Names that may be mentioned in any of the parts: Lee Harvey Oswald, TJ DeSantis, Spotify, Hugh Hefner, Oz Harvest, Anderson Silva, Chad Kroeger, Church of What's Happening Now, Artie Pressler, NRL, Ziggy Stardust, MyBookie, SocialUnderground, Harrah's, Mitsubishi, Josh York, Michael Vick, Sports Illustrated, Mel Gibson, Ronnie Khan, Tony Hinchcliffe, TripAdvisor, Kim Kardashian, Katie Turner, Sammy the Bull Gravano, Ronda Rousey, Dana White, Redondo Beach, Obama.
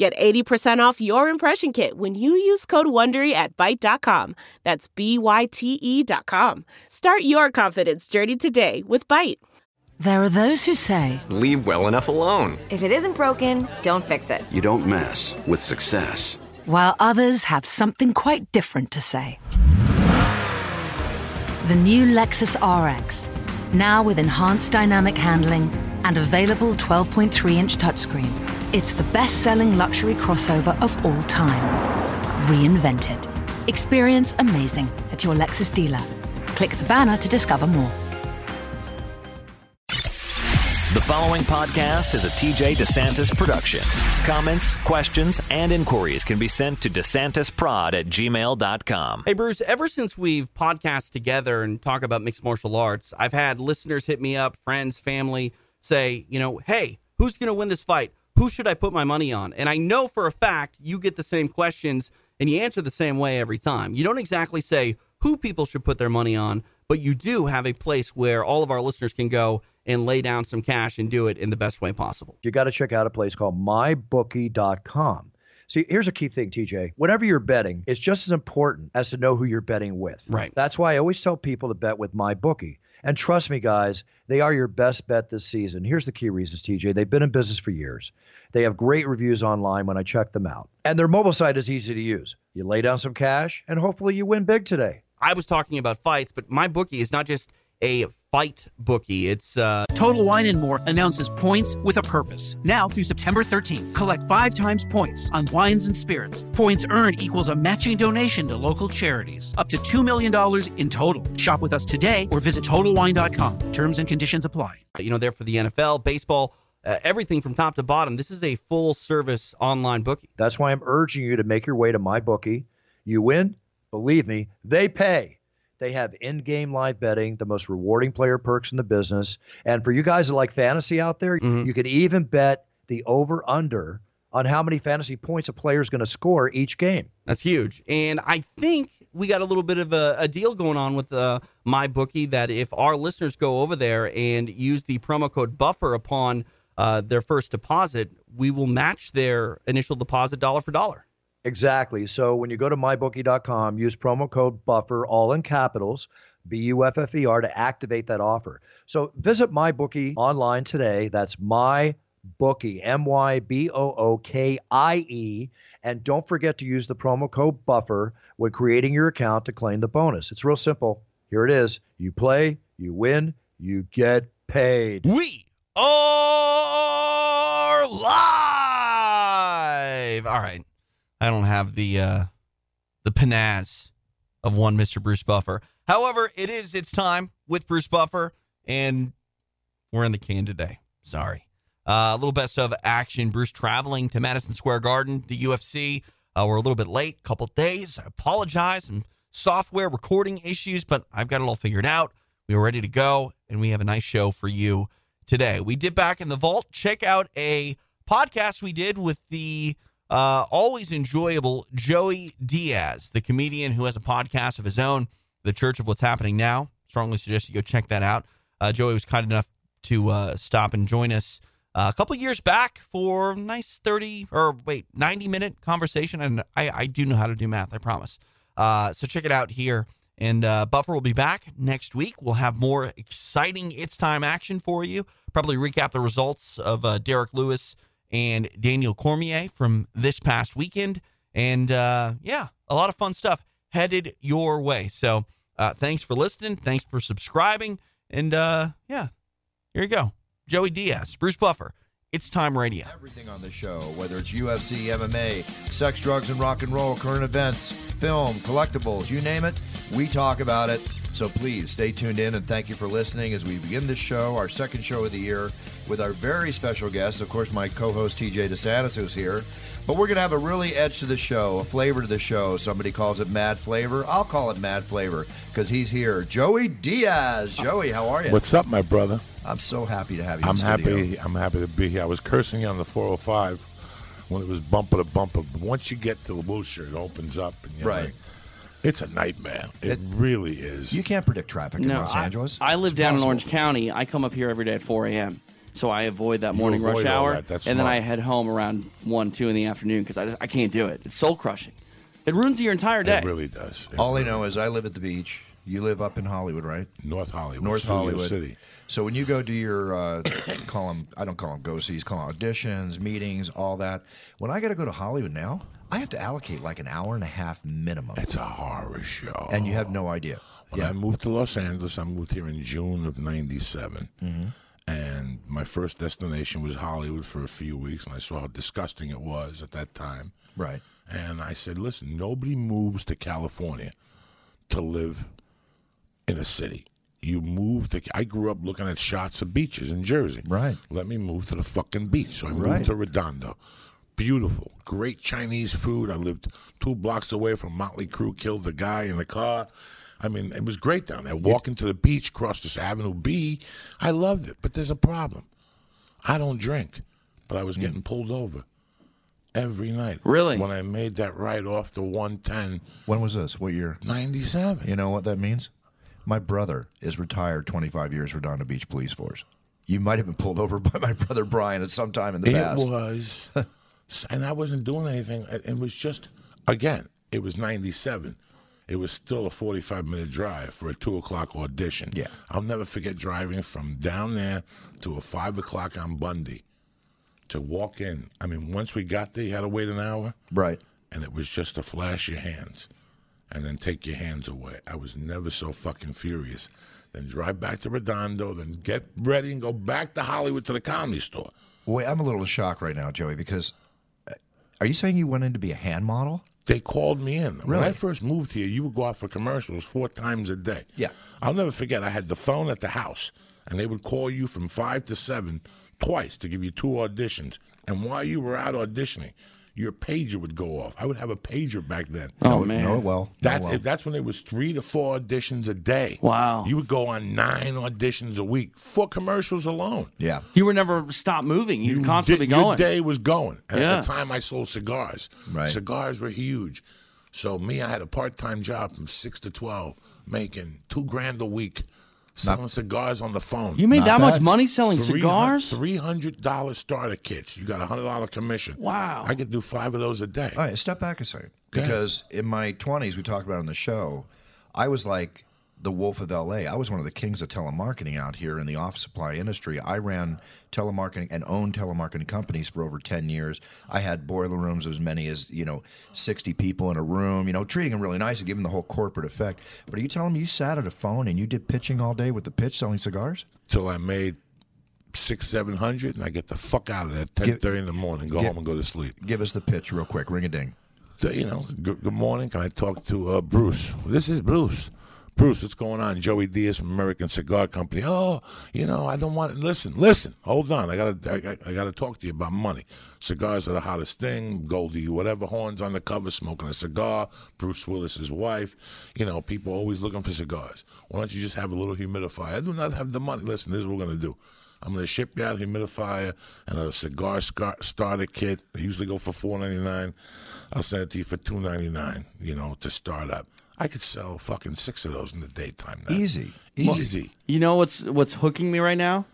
Get 80% off your impression kit when you use code WONDERY at Byte.com. That's BYTE.com. Start your confidence journey today with Byte. There are those who say, leave well enough alone. If it isn't broken, don't fix it. You don't mess with success. While others have something quite different to say. The new Lexus RX, now with enhanced dynamic handling and available 12.3-inch touchscreen. It's the best-selling luxury crossover of all time. Reinvented. Experience amazing at your Lexus dealer. Click the banner to discover more. The following podcast is a TJ DeSantis production. Comments, questions, and inquiries can be sent to DeSantisProd@gmail.com. Hey, Bruce, ever since we've podcast together and talk about mixed martial arts, I've had listeners hit me up, friends, family, say, you know, hey, who's going to win this fight? Who should I put my money on? And I know for a fact you get the same questions and you answer the same way every time. You don't exactly say who people should put their money on, but you do have a place where all of our listeners can go and lay down some cash and do it in the best way possible. You got to check out a place called MyBookie.com. See, here's a key thing, TJ. Whenever you're betting, it's just as important as to know who you're betting with. Right. That's why I always tell people to bet with MyBookie. And trust me, guys, they are your best bet this season. Here's the key reasons, TJ. They've been in business for years. They have great reviews online when I check them out. And their mobile site is easy to use. You lay down some cash, and hopefully you win big today. I was talking about fights, but MyBookie is not just a fight bookie. It's Total Wine and More announces points with a purpose. Now through September 13th, collect 5 times points on wines and spirits. Points earned equals a matching donation to local charities, up to $2 million in total. Shop with us today or visit TotalWine.com. Terms and conditions apply. You know, they're for the NFL, baseball, everything from top to bottom. This is a full-service online bookie. That's why I'm urging you to make your way to MyBookie. You win, believe me, they pay. They have in-game live betting, the most rewarding player perks in the business. And for you guys that like fantasy out there, you can even bet the over-under on how many fantasy points a player is going to score each game. That's huge. And I think we got a little bit of a deal going on with MyBookie that if our listeners go over there and use the promo code BUFFER upon their first deposit, we will match their initial deposit dollar for dollar. Exactly. So when you go to MyBookie.com, use promo code BUFFER, all in capitals, B-U-F-F-E-R, to activate that offer. So visit MyBookie online today. That's MyBookie, M-Y-B-O-O-K-I-E. And don't forget to use the promo code BUFFER when creating your account to claim the bonus. It's real simple. Here it is. You play, you win, you get paid. We are live. All right. I don't have the panaz of one Mr. Bruce Buffer. However, it's time with Bruce Buffer, and we're in the can today. Sorry. A little best of action. Bruce traveling to Madison Square Garden, the UFC. We're a little bit late, couple days. I apologize. Some software recording issues, but I've got it all figured out. We were ready to go, and we have a nice show for you today. We dip back in the vault. Check out a podcast we did with the always enjoyable Joey Diaz, the comedian who has a podcast of his own, The Church of What's Happening Now. Strongly suggest you go check that out. Joey was kind enough to stop and join us a couple years back for a nice 90-minute conversation. And I do know how to do math, I promise. So check it out here. And Buffer will be back next week. We'll have more exciting It's Time action for you. Probably recap the results of Derek Lewis and Daniel Cormier from this past weekend. And, a lot of fun stuff headed your way. So thanks for listening. Thanks for subscribing. And, here you go. Joey Diaz, Bruce Buffer. It's Time Radio. Everything on the show, whether it's UFC, MMA, sex, drugs, and rock and roll, current events, film, collectibles, you name it, we talk about it. So please stay tuned in, and thank you for listening as we begin this show, our second show of the year, with our very special guest, of course, my co-host TJ DeSantis, who's here, But we're going to have a really edge to the show, a flavor to the show. Somebody calls it Mad Flavor. I'll call it Mad Flavor because he's here. Joey Diaz. Joey, how are you? What's up, my brother? I'm so happy to have you in studio. I'm happy to be here. I was cursing you on the 405 when it was bumper to bumper. But once you get to the Wilshire, it opens up. And you're right. Like, it's a nightmare. It really is. You can't predict traffic in Los Angeles. I live down in Orange County. I come up here every day at 4 a.m. So I avoid that morning rush hour, and then I head home around 1, 2 in the afternoon because I can't do it. It's soul-crushing. It ruins your entire day. It really does. All I know is I live at the beach. You live up in Hollywood, right? North Hollywood. North Hollywood City. So when you go do your, call them, I don't call them go-sees, call them auditions, meetings, all that. When I got to go to Hollywood now, I have to allocate like an hour and a half minimum. It's a horror show. And you have no idea. When I moved to Los Angeles, I moved here in June of 97. Mm-hmm. And my first destination was Hollywood for a few weeks, and I saw how disgusting it was at that time. Right. And I said, listen, nobody moves to California to live in a city. You move to, I grew up looking at shots of beaches in Jersey. Right. Let me move to the fucking beach. So I moved to Redondo. Beautiful, great Chinese food. I lived 2 blocks away from Motley Crue, killed the guy in the car. I mean, it was great down there. Walking to the beach, across this Avenue B, I loved it. But there's a problem. I don't drink, but I was getting pulled over every night. Really? When I made that ride off to 110. When was this? What year? 97. You know what that means? My brother is retired 25 years Redondo Beach Police Force. You might have been pulled over by my brother Brian at some time in the past. It was. And I wasn't doing anything. It was just, again, it was 97. It was still a 45-minute drive for a 2 o'clock audition. Yeah. I'll never forget driving from down there to a 5 o'clock on Bundy to walk in. I mean, once we got there, you had to wait an hour. Right. And it was just to flash your hands and then take your hands away. I was never so fucking furious. Then drive back to Redondo, then get ready and go back to Hollywood to the Comedy Store. Wait, I'm a little shocked right now, Joey, because are you saying you went in to be a hand model? They called me in. Really? When I first moved here, you would go out for commercials 4 times a day. Yeah. I'll never forget, I had the phone at the house, and they would call you from 5 to 7 twice to give you 2 auditions. And while you were out auditioning, your pager would go off. I would have a pager back then. Oh, man. That's when it was 3 to 4 auditions a day. Wow. You would go on 9 auditions a week for commercials alone. Yeah. You were never stop moving. You'd constantly going. Your day was going. And at the time, I sold cigars. Right. Cigars were huge. So me, I had a part-time job from 6 to 12, making $2,000 a week. Selling cigars on the phone. You made that much money selling cigars? $300 starter kits. You got a $100 commission. Wow. I could do 5 of those a day. All right, step back a second. Okay. Because in my 20s, we talked about on the show, I was like the Wolf of L.A. I was one of the kings of telemarketing out here in the office supply industry. I ran telemarketing and owned telemarketing companies for over 10 years. I had boiler rooms as many as, 60 people in a room, treating them really nice and giving them the whole corporate effect. But are you telling me you sat at a phone and you did pitching all day with the pitch selling cigars? Till I made 600, 700, and I get the fuck out of there at 10:30 in the morning, go home and go to sleep. Give us the pitch real quick, ring a ding. So, good morning, can I talk to Bruce? This is Bruce. Bruce, what's going on? Joey Diaz from American Cigar Company. Oh, I don't want to. Listen, hold on. I gotta talk to you about money. Cigars are the hottest thing. Goldie, whatever, horns on the cover, smoking a cigar. Bruce Willis's wife. People always looking for cigars. Why don't you just have a little humidifier? I do not have the money. Listen, this is what we're going to do. I'm going to ship you out a humidifier and a cigar starter kit. They usually go for $4.99. I'll send it to you for $2.99, to start up. I could sell fucking 6 of those in the daytime now. Easy. You know what's hooking me right now?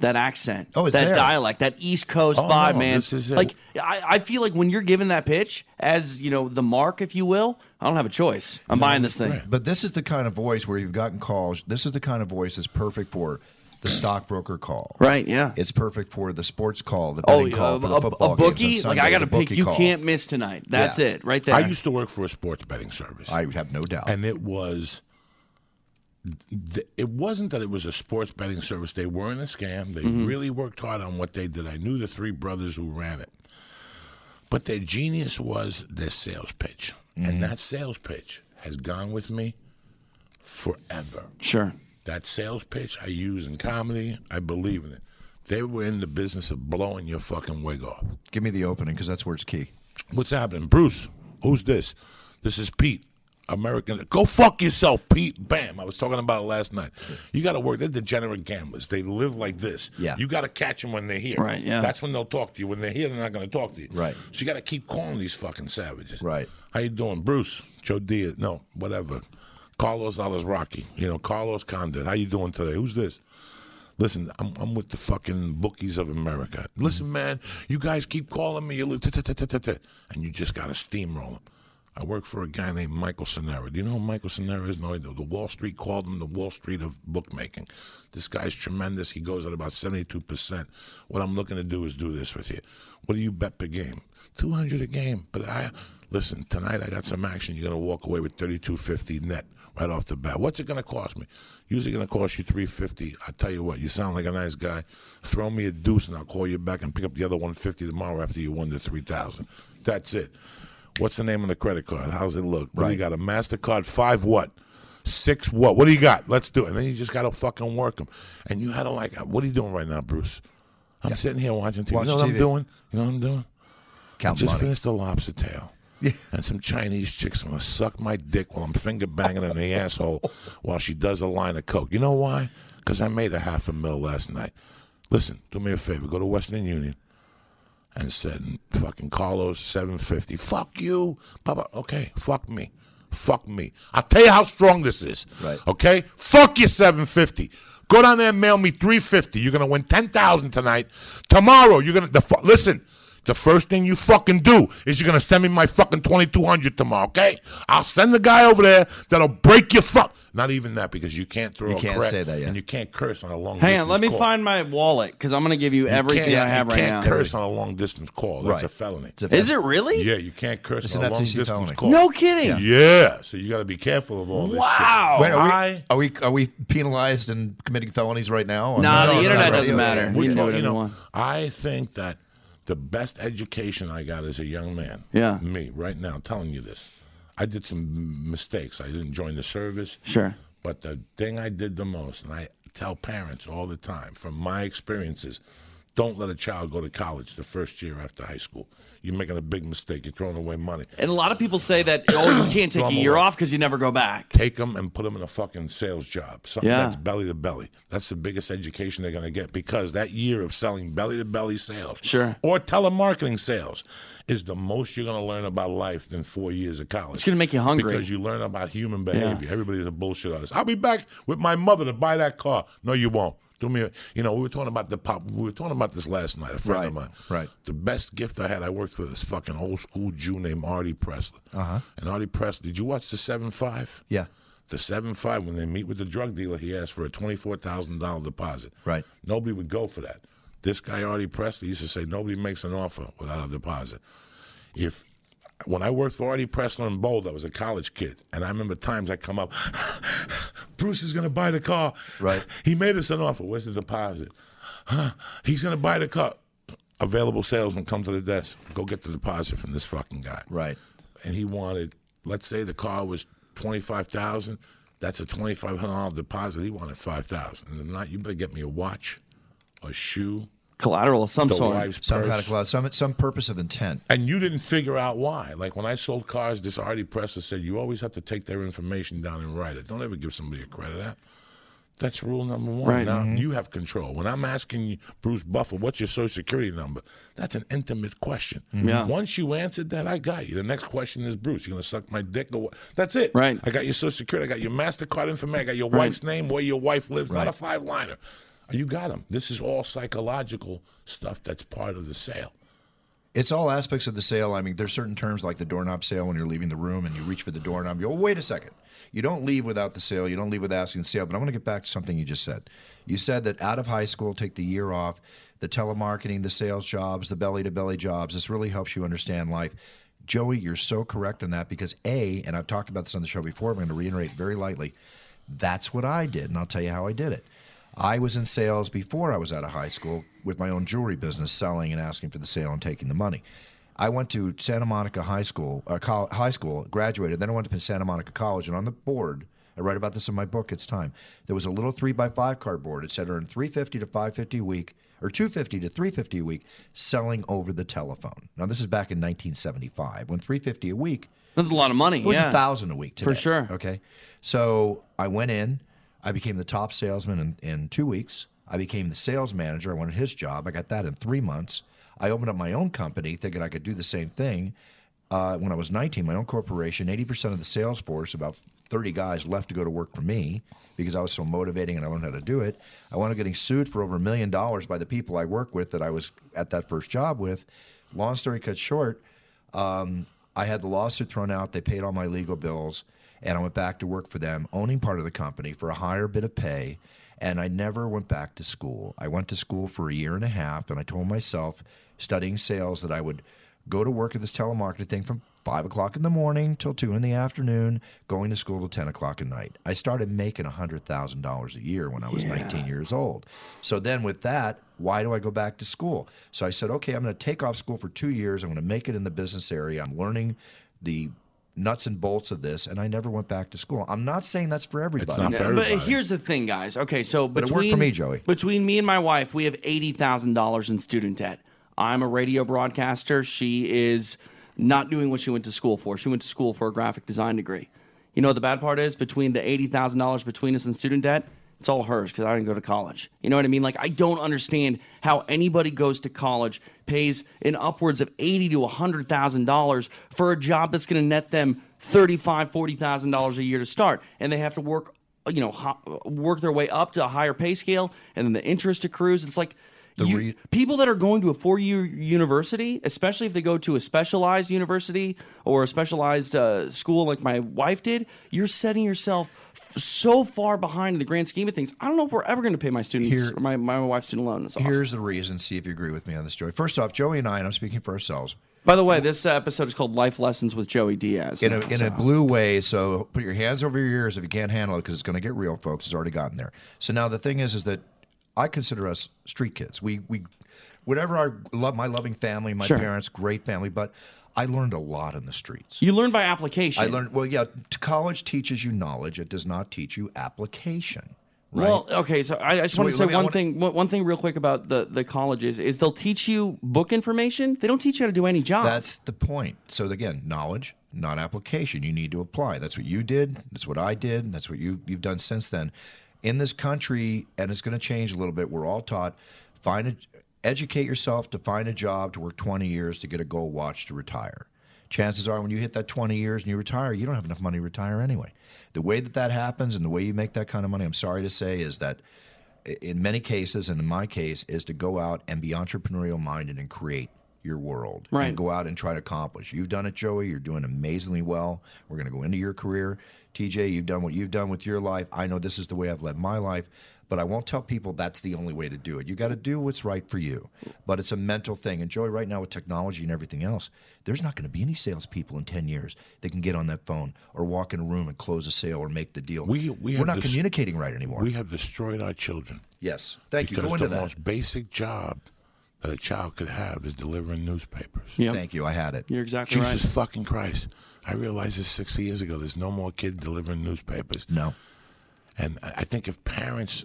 That accent. Oh, it's that dialect, that East Coast vibe, man. This is it. Like I feel like when you're given that pitch as, the mark, if you will, I don't have a choice. I'm buying this thing. Right. But this is the kind of voice where you've gotten calls. This is the kind of voice that's perfect for the stockbroker call. Right, yeah. It's perfect for the sports call, the betting call for the football games. A bookie? Sunday, I got to pick. You can't miss tonight. That's it, right there. I used to work for a sports betting service. I have no doubt. And it wasn't that it was a sports betting service. They weren't a scam. They really worked hard on what they did. I knew the 3 brothers who ran it. But their genius was their sales pitch. Mm-hmm. And that sales pitch has gone with me forever. Sure. That sales pitch I use in comedy. I believe in it. They were in the business of blowing your fucking wig off. Give me the opening, because that's where it's key. What's happening? Bruce, who's this? This is Pete. American, go fuck yourself, Pete. Bam. I was talking about it last night. You got to work. They're degenerate gamblers. They live like this. Yeah. You got to catch them when they're here. Right. Yeah. That's when they'll talk to you. When they're here, they're not going to talk to you. Right. So you got to keep calling these fucking savages. Right. How you doing, Bruce? Joe Diaz. No, whatever. Carlos Rocky. You know, Carlos Condit. How you doing today? Who's this? Listen, I'm with the fucking bookies of America. Listen, man, you guys keep calling me, and you just got to steamroll them. I work for a guy named Michael Cennera. Do you know who Michael Cennera is? No, I do. The Wall Street called him the Wall Street of bookmaking. This guy's tremendous. He goes at about 72%. What I'm looking to do is do this with you. What do you bet per game? $200 a game. But listen, tonight I got some action. You're going to walk away with $32.50 net right off the bat. What's it going to cost me? Usually going to cost you $3.50. I tell you what, you sound like a nice guy. Throw me a deuce and I'll call you back and pick up the other $150 tomorrow after you won the $3,000. That's it. What's the name of the credit card? How's it look? What do you got? A MasterCard? 5 what? 6 what? What do you got? Let's do it. And then you just got to fucking work them. And you had to like, what are you doing right now, Bruce? I'm sitting here watching TV. You know what I'm doing? You know what I'm doing? Count money. I just finished a lobster tail. Yeah. And some Chinese chicks going to suck my dick while I'm finger banging in the asshole while she does a line of coke. You know why? Because I made $500,000 last night. Listen, do me a favor. Go to Western Union. And said, fucking Carlos, $750. Fuck you. Papa. Okay, fuck me. Fuck me. I'll tell you how strong this is. Right. Okay? Fuck you, $750. Go down there and mail me $350. You're going to win $10,000 tonight. Tomorrow, you're going to... Listen, the first thing you fucking do is you're going to send me my fucking $2,200 tomorrow, okay? I'll send the guy over there that'll break your fuck. Not even that, because you can't throw a crack. You can't say that, yeah. And you can't curse on a long-distance call. Hang on, let me find my wallet, because I'm going to give you everything I have right now. You can't curse on a long-distance call. That's a felony. Is it really? Yeah, you can't curse on a long-distance call. No kidding. Yeah, so you got to be careful of all this shit. Wow. Are we penalized and committing felonies right now? No, the internet doesn't matter. You know, I think that the best education I got as a young man, me, right now, telling you this. I did some mistakes. I didn't join the service. Sure. But the thing I did the most, and I tell parents all the time from my experiences, don't let a child go to college the first year after high school. You're making a big mistake. You're throwing away money. And a lot of people say that, you can't take a year off because you never go back. Take them and put them in a fucking sales job. Something that's belly to belly. That's the biggest education they're going to get, because that year of selling belly to belly sales or telemarketing sales is the most you're going to learn about life than 4 years of college. It's going to make you hungry. Because you learn about human behavior. Yeah. Everybody's a bullshit artist. I'll be back with my mother to buy that car. No, you won't. We were talking about we were talking about this last night, a friend of mine. Right. The best gift I had, I worked for this fucking old school Jew named Artie Pressler. Uh-huh. And Artie Pressler, did you watch the 7-5? Yeah. The 7-5, when they meet with the drug dealer, he asked for a $24,000 deposit. Right. Nobody would go for that. This guy, Artie Pressler, used to say, nobody makes an offer without a deposit. When I worked for Artie Pressler in Boulder, I was a college kid, and I remember times I come up, Bruce is going to buy the car. Right. He made us an offer. Where's the deposit? Huh? He's going to buy the car. Available salesman, come to the desk. Go get the deposit from this fucking guy. Right. And he wanted, let's say the car was $25,000. That's a $2,500 deposit. He wanted $5,000. And if not, you better get me a watch, a shoe. Collateral of some sort. Some kind of collateral. Some purpose of intent. And you didn't figure out why. Like when I sold cars, this Artie Pressler said, you always have to take their information down and write it. Don't ever give somebody a credit app. That's rule number one. Right. Now you have control. When I'm asking you, Bruce Buffer, what's your Social Security number? That's an intimate question. Yeah. Once you answered that, I got you. The next question is, Bruce, you're going to suck my dick or what? That's it. Right. I got your Social Security. I got your MasterCard information. I got your wife's name, where your wife lives. Not a five-liner. You got them. This is all psychological stuff that's part of the sale. It's all aspects of the sale. I mean, there's certain terms like the doorknob sale when you're leaving the room and you reach for the doorknob. You go, wait a second. You don't leave without the sale. You don't leave without asking the sale. But I want to get back to something you just said. You said that out of high school, take the year off, the telemarketing, the sales jobs, the belly-to-belly jobs. This really helps you understand life. Joey, you're so correct on that because, A, and I've talked about this on the show before, I'm going to reiterate very lightly, that's what I did, and I'll tell you how I did it. I was in sales before I was out of high school with my own jewelry business, selling and asking for the sale and taking the money. I went to Santa Monica High School, graduated, then I went to Santa Monica College, and on the board I write about this in my book, It's Time. There was a little 3x5 cardboard. It said earn $350 to $550 a week, or $250 to $350 a week, selling over the telephone. Now, this is back in 1975, when $350 a week... That's a lot of money, It was $1,000 a week today. For sure. Okay? So I went in. I became the top salesman in 2 weeks. I became the sales manager. I wanted his job. I got that in 3 months. I opened up my own company thinking I could do the same thing. When I was 19, my own corporation, 80% of the sales force, about 30 guys left to go to work for me because I was so motivating and I learned how to do it. I wound up getting sued for over $1 million by the people I work with that I was at that first job with. Long story cut short, I had the lawsuit thrown out. They paid all my legal bills, and I went back to work for them, owning part of the company for a higher bit of pay. And I never went back to school. I went to school for a year and a half, and I told myself, studying sales, that I would go to work at this telemarketing thing from 5 o'clock in the morning till 2 in the afternoon, going to school till 10 o'clock at night. I started making $100,000 a year when I was 19 years old. So then with that, why do I go back to school? So I said, okay, I'm going to take off school for 2 years. I'm going to make it in the business area. I'm learning the nuts and bolts of this, and I never went back to school. I'm not saying that's for everybody. It's not for everybody. But here's the thing, guys. Okay, so it worked for me, Joey. Between me and my wife, we have $80,000 in student debt. I'm a radio broadcaster. She is not doing what she went to school for. She went to school for a graphic design degree. You know what the bad part is? Between the $80,000 between us and student debt, it's all hers because I didn't go to college. You know what I mean? Like, I don't understand how anybody goes to college, pays in upwards of $80,000 to $100,000 for a job that's going to net them $35,000, $40,000 a year to start. And they have to work, you know, work their way up to a higher pay scale, and then the interest accrues. It's like... people that are going to a four-year university, especially if they go to a specialized university or a specialized school like my wife did, you're setting yourself so far behind in the grand scheme of things. I don't know if we're ever going to pay my students, my wife's student loan. Here's the reason. See if you agree with me on this, Joey. First off, Joey and I'm speaking for ourselves. By the way, this episode is called Life Lessons with Joey Diaz. In a blue way, so put your hands over your ears if you can't handle it, because it's going to get real, folks. It's already gotten there. So now the thing is that I consider us street kids. We whatever our love, my loving family, my parents, great family, but I learned a lot in the streets. You learn by application. I learned, college teaches you knowledge. It does not teach you application. Right? Well, okay, so I just want to say one thing real quick about the colleges is they'll teach you book information. They don't teach you how to do any job. That's the point. So again, knowledge, not application. You need to apply. That's what you did. That's what I did. And that's what you've done since then. In this country, and it's going to change a little bit, we're all taught, educate yourself to find a job, to work 20 years, to get a gold watch, to retire. Chances are when you hit that 20 years and you retire, you don't have enough money to retire anyway. The way that happens and the way you make that kind of money, I'm sorry to say, is that in many cases, and in my case, is to go out and be entrepreneurial-minded and create your world, right, and go out and try to accomplish. You've done it, Joey. You're doing amazingly well. We're going to go into your career. TJ, you've done what you've done with your life. I know this is the way I've led my life, but I won't tell people that's the only way to do it. You got to do what's right for you, but it's a mental thing. And Joey, right now with technology and everything else, there's not going to be any salespeople in 10 years that can get on that phone or walk in a room and close a sale or make the deal. We're not communicating right anymore. We have destroyed our children. Yes. Thank you. Go into that. Because the most basic job that a child could have is delivering newspapers. Yep. Thank you. I had it. You're exactly right. Jesus fucking Christ. I realized this 60 years ago. There's no more kid delivering newspapers. No. And I think parents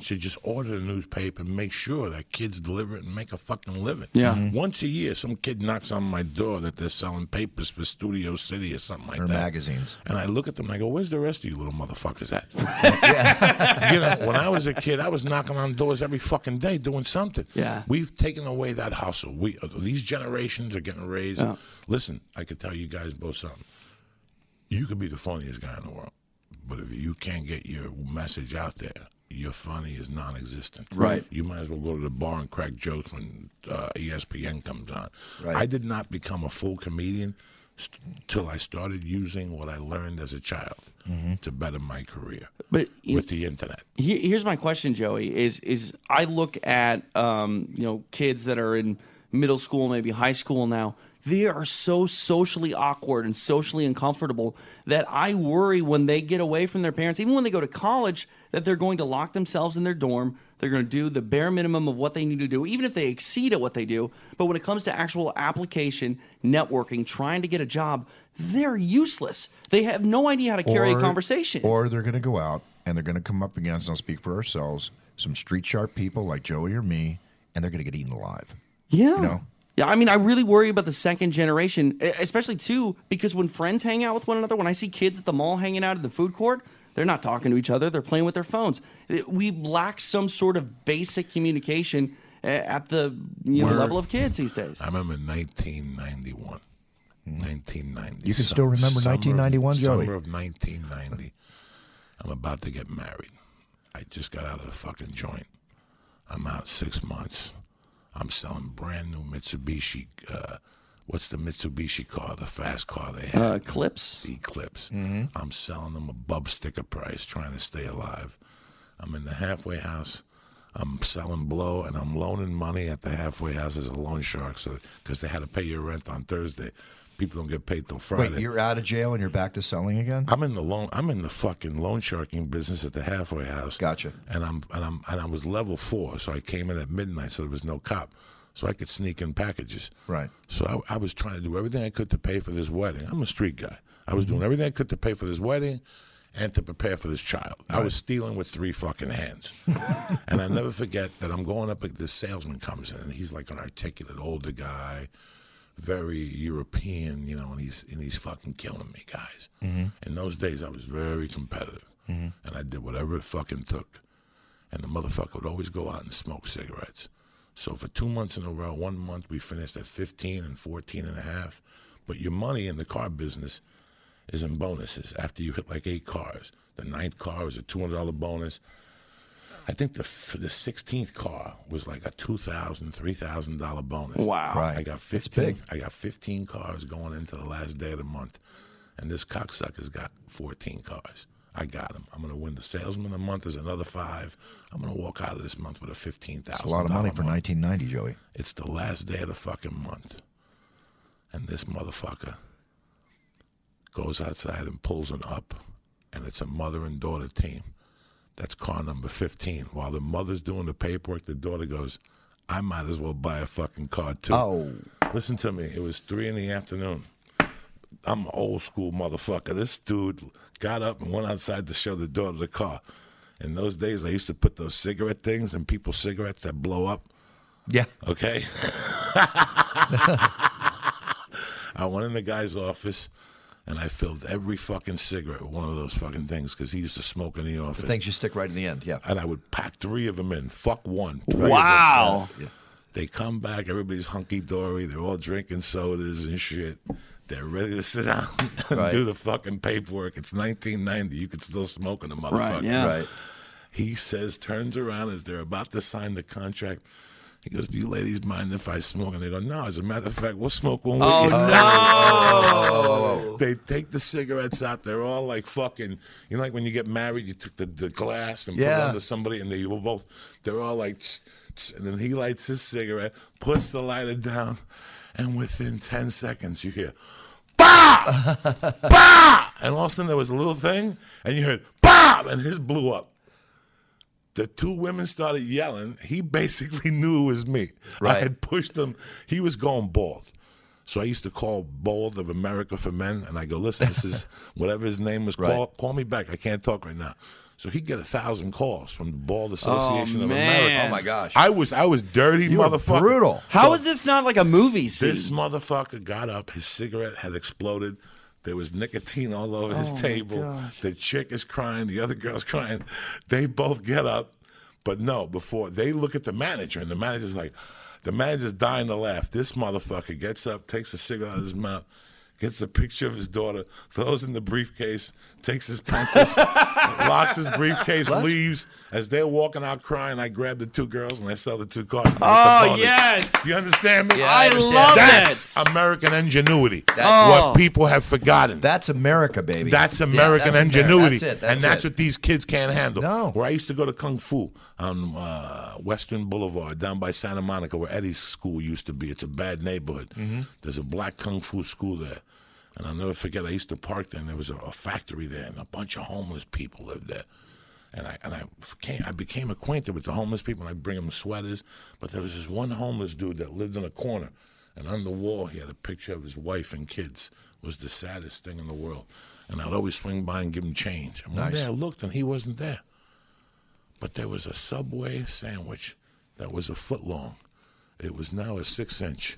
should just order the newspaper and make sure that kids deliver it and make a fucking living. Yeah. Mm-hmm. Once a year, some kid knocks on my door that they're selling papers for Studio City or something like that. Or magazines. And I look at them and I go, where's the rest of you little motherfuckers at? You know, when I was a kid, I was knocking on doors every fucking day doing something. Yeah. We've taken away that hustle. These generations are getting raised. Oh. Listen, I could tell you guys both something. You could be the funniest guy in the world, but if you can't get your message out there, your funny is non-existent. Right. You might as well go to the bar and crack jokes when ESPN comes on. Right. I did not become a full comedian till I started using what I learned as a child to better my career with the internet. Here's my question, Joey, is I look at kids that are in middle school, maybe high school now, They are so socially awkward and socially uncomfortable that I worry when they get away from their parents, even when they go to college, that they're going to lock themselves in their dorm. They're going to do the bare minimum of what they need to do, even if they exceed at what they do. But when it comes to actual application, networking, trying to get a job, they're useless. They have no idea how to carry a conversation. Or they're going to go out and they're going to come up against, and I'll speak for ourselves, some street sharp people like Joey or me, and they're going to get eaten alive. Yeah. You know? Yeah, I mean, I really worry about the second generation, especially, too, because when friends hang out with one another, when I see kids at the mall hanging out at the food court, they're not talking to each other. They're playing with their phones. We lack some sort of basic communication at the, you know, the level of kids these days. I remember 1991. 1990. You can still remember 1991, Joey? Summer of 1990. I'm about to get married. I just got out of the fucking joint. I'm out 6 months. I'm selling brand new Mitsubishi. What's the Mitsubishi car, the fast car they had? Eclipse. The Eclipse. Mm-hmm. I'm selling them above sticker price, trying to stay alive. I'm in the halfway house. I'm selling blow, and I'm loaning money at the halfway house as a loan shark, so because they had to pay your rent on Thursday. People don't get paid till Friday. Wait, you're out of jail and you're back to selling again? I'm in the fucking loan sharking business at the halfway house. Gotcha. And I was level 4, so I came in at midnight, so there was no cop, so I could sneak in packages. Right. So I was trying to do everything I could to pay for this wedding. I'm a street guy. I was doing everything I could to pay for this wedding and to prepare for this child. Right. I was stealing with 3 fucking hands. And I never forget that I'm going up, like this salesman comes in, and he's like an articulate older guy, very European, you know, and he's fucking killing me, guys. Mm-hmm. In those days, I was very competitive, and I did whatever it fucking took. And the motherfucker would always go out and smoke cigarettes. So for 2 months in a row, 1 month we finished at 15 and 14 and a half. But your money in the car business is in bonuses. After you hit like 8 cars, the 9th car was a $200 bonus. I think the 16th car was like a $2,000, $3,000 bonus. Wow. Right. I got 15 cars going into the last day of the month, and this cocksucker's got 14 cars. I got him. I'm going to win the salesman of the month. There's another 5. I'm going to walk out of this month with a $15,000. That's a lot of money for 1990, Joey. It's the last day of the fucking month, and this motherfucker goes outside and pulls an up, and it's a mother and daughter team. That's car number 15. While the mother's doing the paperwork, the daughter goes, I might as well buy a fucking car, too. Oh. Listen to me. It was 3 in the afternoon. I'm an old school motherfucker. This dude got up and went outside to show the daughter the car. In those days, I used to put those cigarette things in people's cigarettes that blow up. Yeah. Okay? I went in the guy's office. And I filled every fucking cigarette with one of those fucking things because he used to smoke in the office. The things you stick right in the end, yeah. And I would pack 3 of them in. Fuck one. Wow. Yeah. They come back. Everybody's hunky-dory. They're all drinking sodas and shit. They're ready to sit down and do the fucking paperwork. It's 1990. You could still smoke in the motherfucker. Right, yeah. Right. He says, turns around as they're about to sign the contract. He goes, do you ladies mind if I smoke? And they go, no, as a matter of fact, we'll smoke one with you. No! They take the cigarettes out. They're all like fucking, you know, like when you get married, you took the glass and put it under somebody, and they were both, they're all like, tss, tss, and then he lights his cigarette, puts the lighter down, and within 10 seconds, you hear, bah! Bah! And all of a sudden, there was a little thing, and you heard, bah! And his blew up. The 2 women started yelling. He basically knew it was me. Right. I had pushed him. He was going bald. So I used to call Bald of America for Men, and I go, listen, this is whatever his name was. Call me back. I can't talk right now. So he'd get 1,000 calls from the Bald Association of America. Oh, my gosh. I was dirty, you motherfucker. Brutal. How is this not like a movie scene? This motherfucker got up. His cigarette had exploded. There was nicotine all over his table. Gosh. The chick is crying. The other girl's crying. They both get up. But no, before they look at the manager, and the manager's like, the manager's dying to laugh. This motherfucker gets up, takes a cigarette out of his mouth, gets a picture of his daughter, throws in the briefcase, takes his pencils, locks his briefcase, leaves. As they're walking out crying, I grab the two girls and I sell the two cars. And I get the bonus. Yes. You understand me? Yeah, I understand. Love That's that. American ingenuity. That's what people have forgotten. That's America, baby. That's American ingenuity. That's it. That's that's what these kids can't handle. No. Where I used to go to Kung Fu on Western Boulevard down by Santa Monica where Eddie's school used to be. It's a bad neighborhood. Mm-hmm. There's a black Kung Fu school there. And I'll never forget, I used to park there, and there was a factory there, and a bunch of homeless people lived there. And I became acquainted with the homeless people, and I'd bring them sweaters. But there was this one homeless dude that lived in a corner, and on the wall he had a picture of his wife and kids. It was the saddest thing in the world. And I'd always swing by and give him change. And one day I looked, and he wasn't there. But there was a Subway sandwich that was a foot long. It was now a 6-inch.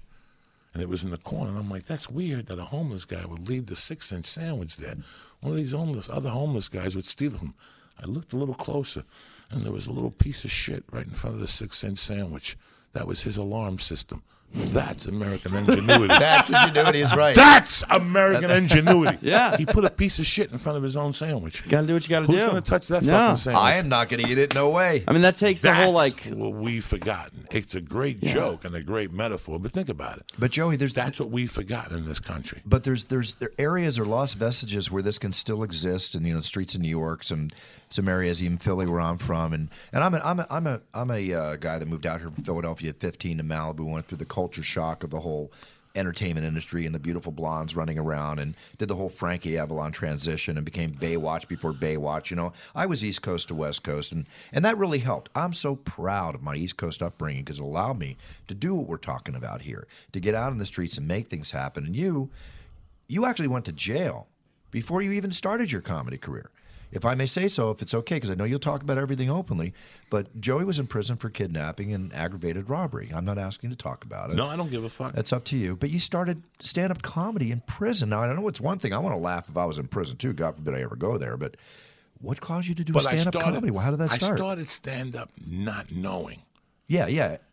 And it was in the corner. And I'm like, that's weird that a homeless guy would leave the 6-inch sandwich there. One of these other homeless guys would steal them. I looked a little closer, and there was a little piece of shit right in front of the 6-inch sandwich. That was his alarm system. That's American ingenuity. That's ingenuity is right. That's American ingenuity. Yeah. He put a piece of shit in front of his own sandwich. You got to do what you got to do. Who's going to touch that fucking sandwich? I am not going to eat it. No way. I mean, that takes the whole like. That's what we've forgotten. It's a great joke and a great metaphor, but think about it. But Joey, that's what we've forgotten in this country. But there are areas or lost vestiges where this can still exist, and the streets of New York, some areas, even Philly, where I'm from, and I'm a guy that moved out here from Philadelphia at 15 to Malibu, went through the culture shock of the whole entertainment industry and the beautiful blondes running around, and did the whole Frankie Avalon transition and became Baywatch before Baywatch. You know, I was East Coast to West Coast, and that really helped. I'm so proud of my East Coast upbringing because it allowed me to do what we're talking about here, to get out in the streets and make things happen. And you actually went to jail before you even started your comedy career. If I may say so, if it's okay, because I know you'll talk about everything openly, but Joey was in prison for kidnapping and aggravated robbery. I'm not asking you to talk about it. No, I don't give a fuck. That's up to you. But you started stand-up comedy in prison. Now, I know it's one thing. I want to laugh if I was in prison, too. God forbid I ever go there. But what caused you to do stand-up comedy? Well, how did that start? I started stand-up not knowing. Yeah.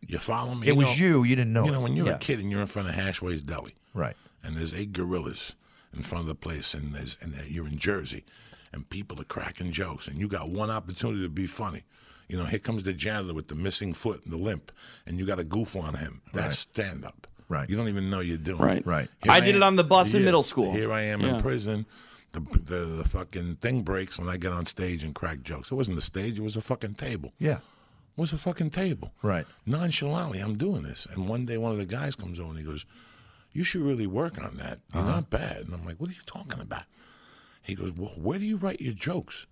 You follow me? It was you. You didn't know. You know, when you're a kid and you're in front of Hashway's Deli. Right. And there's 8 gorillas in front of the place, and you're in Jersey. And people are cracking jokes, and you got one opportunity to be funny. You know, here comes the janitor with the missing foot and the limp, and you got a goof on him. That's stand-up. Right. You don't even know you're doing it. Right. I did it on the bus in middle school. Here I am in prison. The fucking thing breaks, and I get on stage and crack jokes. It wasn't the stage. It was a fucking table. Yeah. It was a fucking table. Right. Nonchalantly, I'm doing this. And one day, one of the guys comes over, and he goes, you should really work on that. You're not bad. And I'm like, what are you talking about? He goes, well, where do you write your jokes?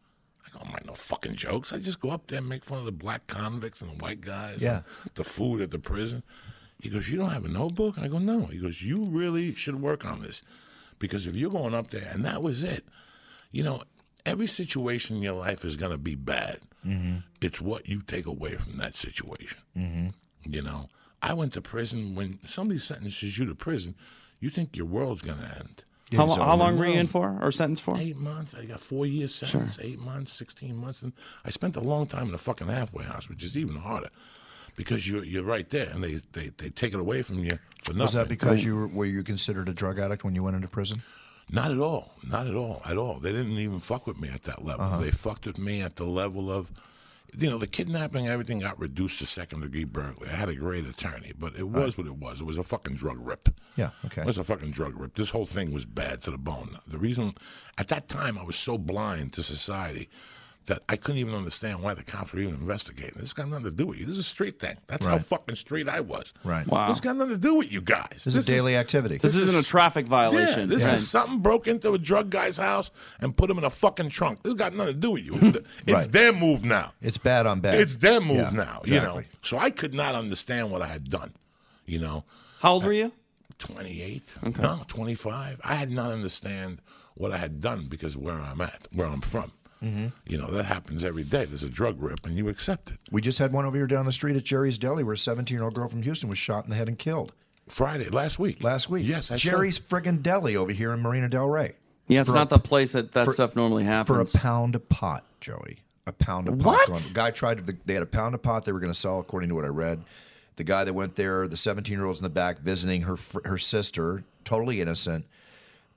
I go, I don't write no fucking jokes. I just go up there and make fun of the black convicts and the white guys and the food at the prison. He goes, you don't have a notebook? I go, no. He goes, you really should work on this, because if you're going up there, and that was it. You know, every situation in your life is going to be bad. Mm-hmm. It's what you take away from that situation. Mm-hmm. You know, I went to prison. When somebody sentences you to prison, you think your world's going to end. How long were you in for, or sentenced for? 8 months. I got 4 year sentence, 8 months, 16 months. And I spent a long time in a fucking halfway house, which is even harder, because you're right there, and they take it away from you for nothing. Was that because were you considered a drug addict when you went into prison? Not at all. Not at all. At all. They didn't even fuck with me at that level. Uh-huh. They fucked with me at the level of, you know, the kidnapping, everything got reduced to second-degree burglary. I had a great attorney, but it was what it was. It was a fucking drug rip. Yeah, okay. It was a fucking drug rip. This whole thing was bad to the bone. The reason, at that time, I was so blind to society that I couldn't even understand why the cops were even investigating. This has got nothing to do with you. This is a street thing. That's how fucking street I was. Right. Wow. This has got nothing to do with you guys. This is daily activity. This isn't a traffic violation. Yeah, this is something broke into a drug guy's house and put him in a fucking trunk. This has got nothing to do with you. It's their move now. It's bad on bad. It's their move now, exactly. You know. So I could not understand what I had done, you know. How old were you? 28. Okay. No, 25. I had not understand what I had done because where I'm at, where I'm from. Mm-hmm. You know, that happens every day. There's a drug rip, and you accept it. We just had one over here down the street at Jerry's Deli where a 17-year-old girl from Houston was shot in the head and killed. Friday, last week. Yes, I saw Jerry's friggin' Deli over here in Marina Del Rey. Yeah, it's not the place that stuff normally happens. For a pound of pot, Joey. A pound of pot. What? The guy they had a pound of pot they were going to sell, according to what I read. The guy that went there, the 17-year-old's in the back visiting her sister, totally innocent.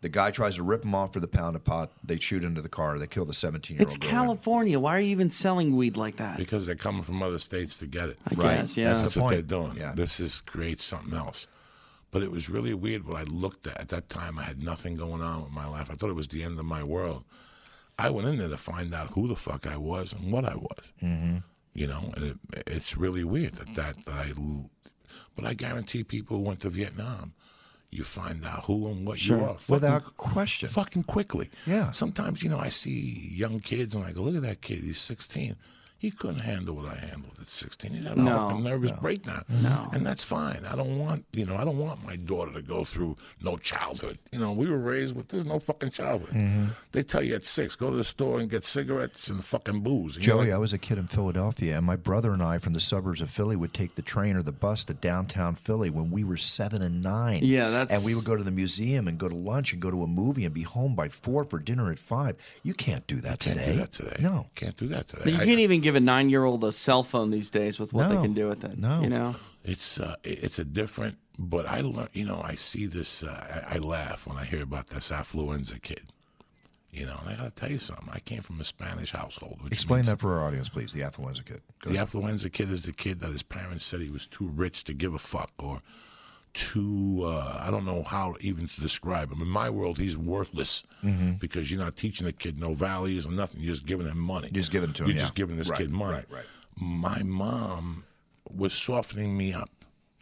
The guy tries to rip them off for the pound of pot. They shoot into the car. They kill the 17-year-old. It's California. Why are you even selling weed like that? Because they're coming from other states to get it. I guess, yeah. That's the point. What they're doing. Yeah. This is creates something else. But it was really weird when I looked at that time. I had nothing going on with my life. I thought it was the end of my world. I went in there to find out who the fuck I was and what I was. Mm-hmm. You know, and it's really weird that I. But I guarantee people who went to Vietnam, you find out who and what you are. Without question. Fucking quickly. Yeah. Sometimes, you know, I see young kids and I go, look at that kid, he's 16. He couldn't handle what I handled at 16. He had a fucking nervous breakdown. No. And that's fine. I don't want my daughter to go through no childhood. You know, we were raised with there's no fucking childhood. Mm-hmm. They tell you at 6, go to the store and get cigarettes and fucking booze. Joey, I was a kid in Philadelphia, and my brother and I from the suburbs of Philly would take the train or the bus to downtown Philly when we were 7 and 9. Yeah, that's... And we would go to the museum and go to lunch and go to a movie and be home by 4 for dinner at 5. You can't do that today. No. Can't do that today. But you can't even give a 9-year-old a cell phone these days with what they can do with it. No, you know, it's a different. But I learn, you know, I see this. I laugh when I hear about this affluenza kid. You know, and I gotta tell you something. I came from a Spanish household. Explain that for our audience, please. The affluenza kid. Go ahead. The affluenza kid is the kid that his parents said he was too rich to give a fuck, or too. I don't know how even to describe him. In my world, he's worthless because you're not teaching the kid no values or nothing. You're just giving him money. You're just giving to him. You're just giving this kid money. Right. My mom was softening me up.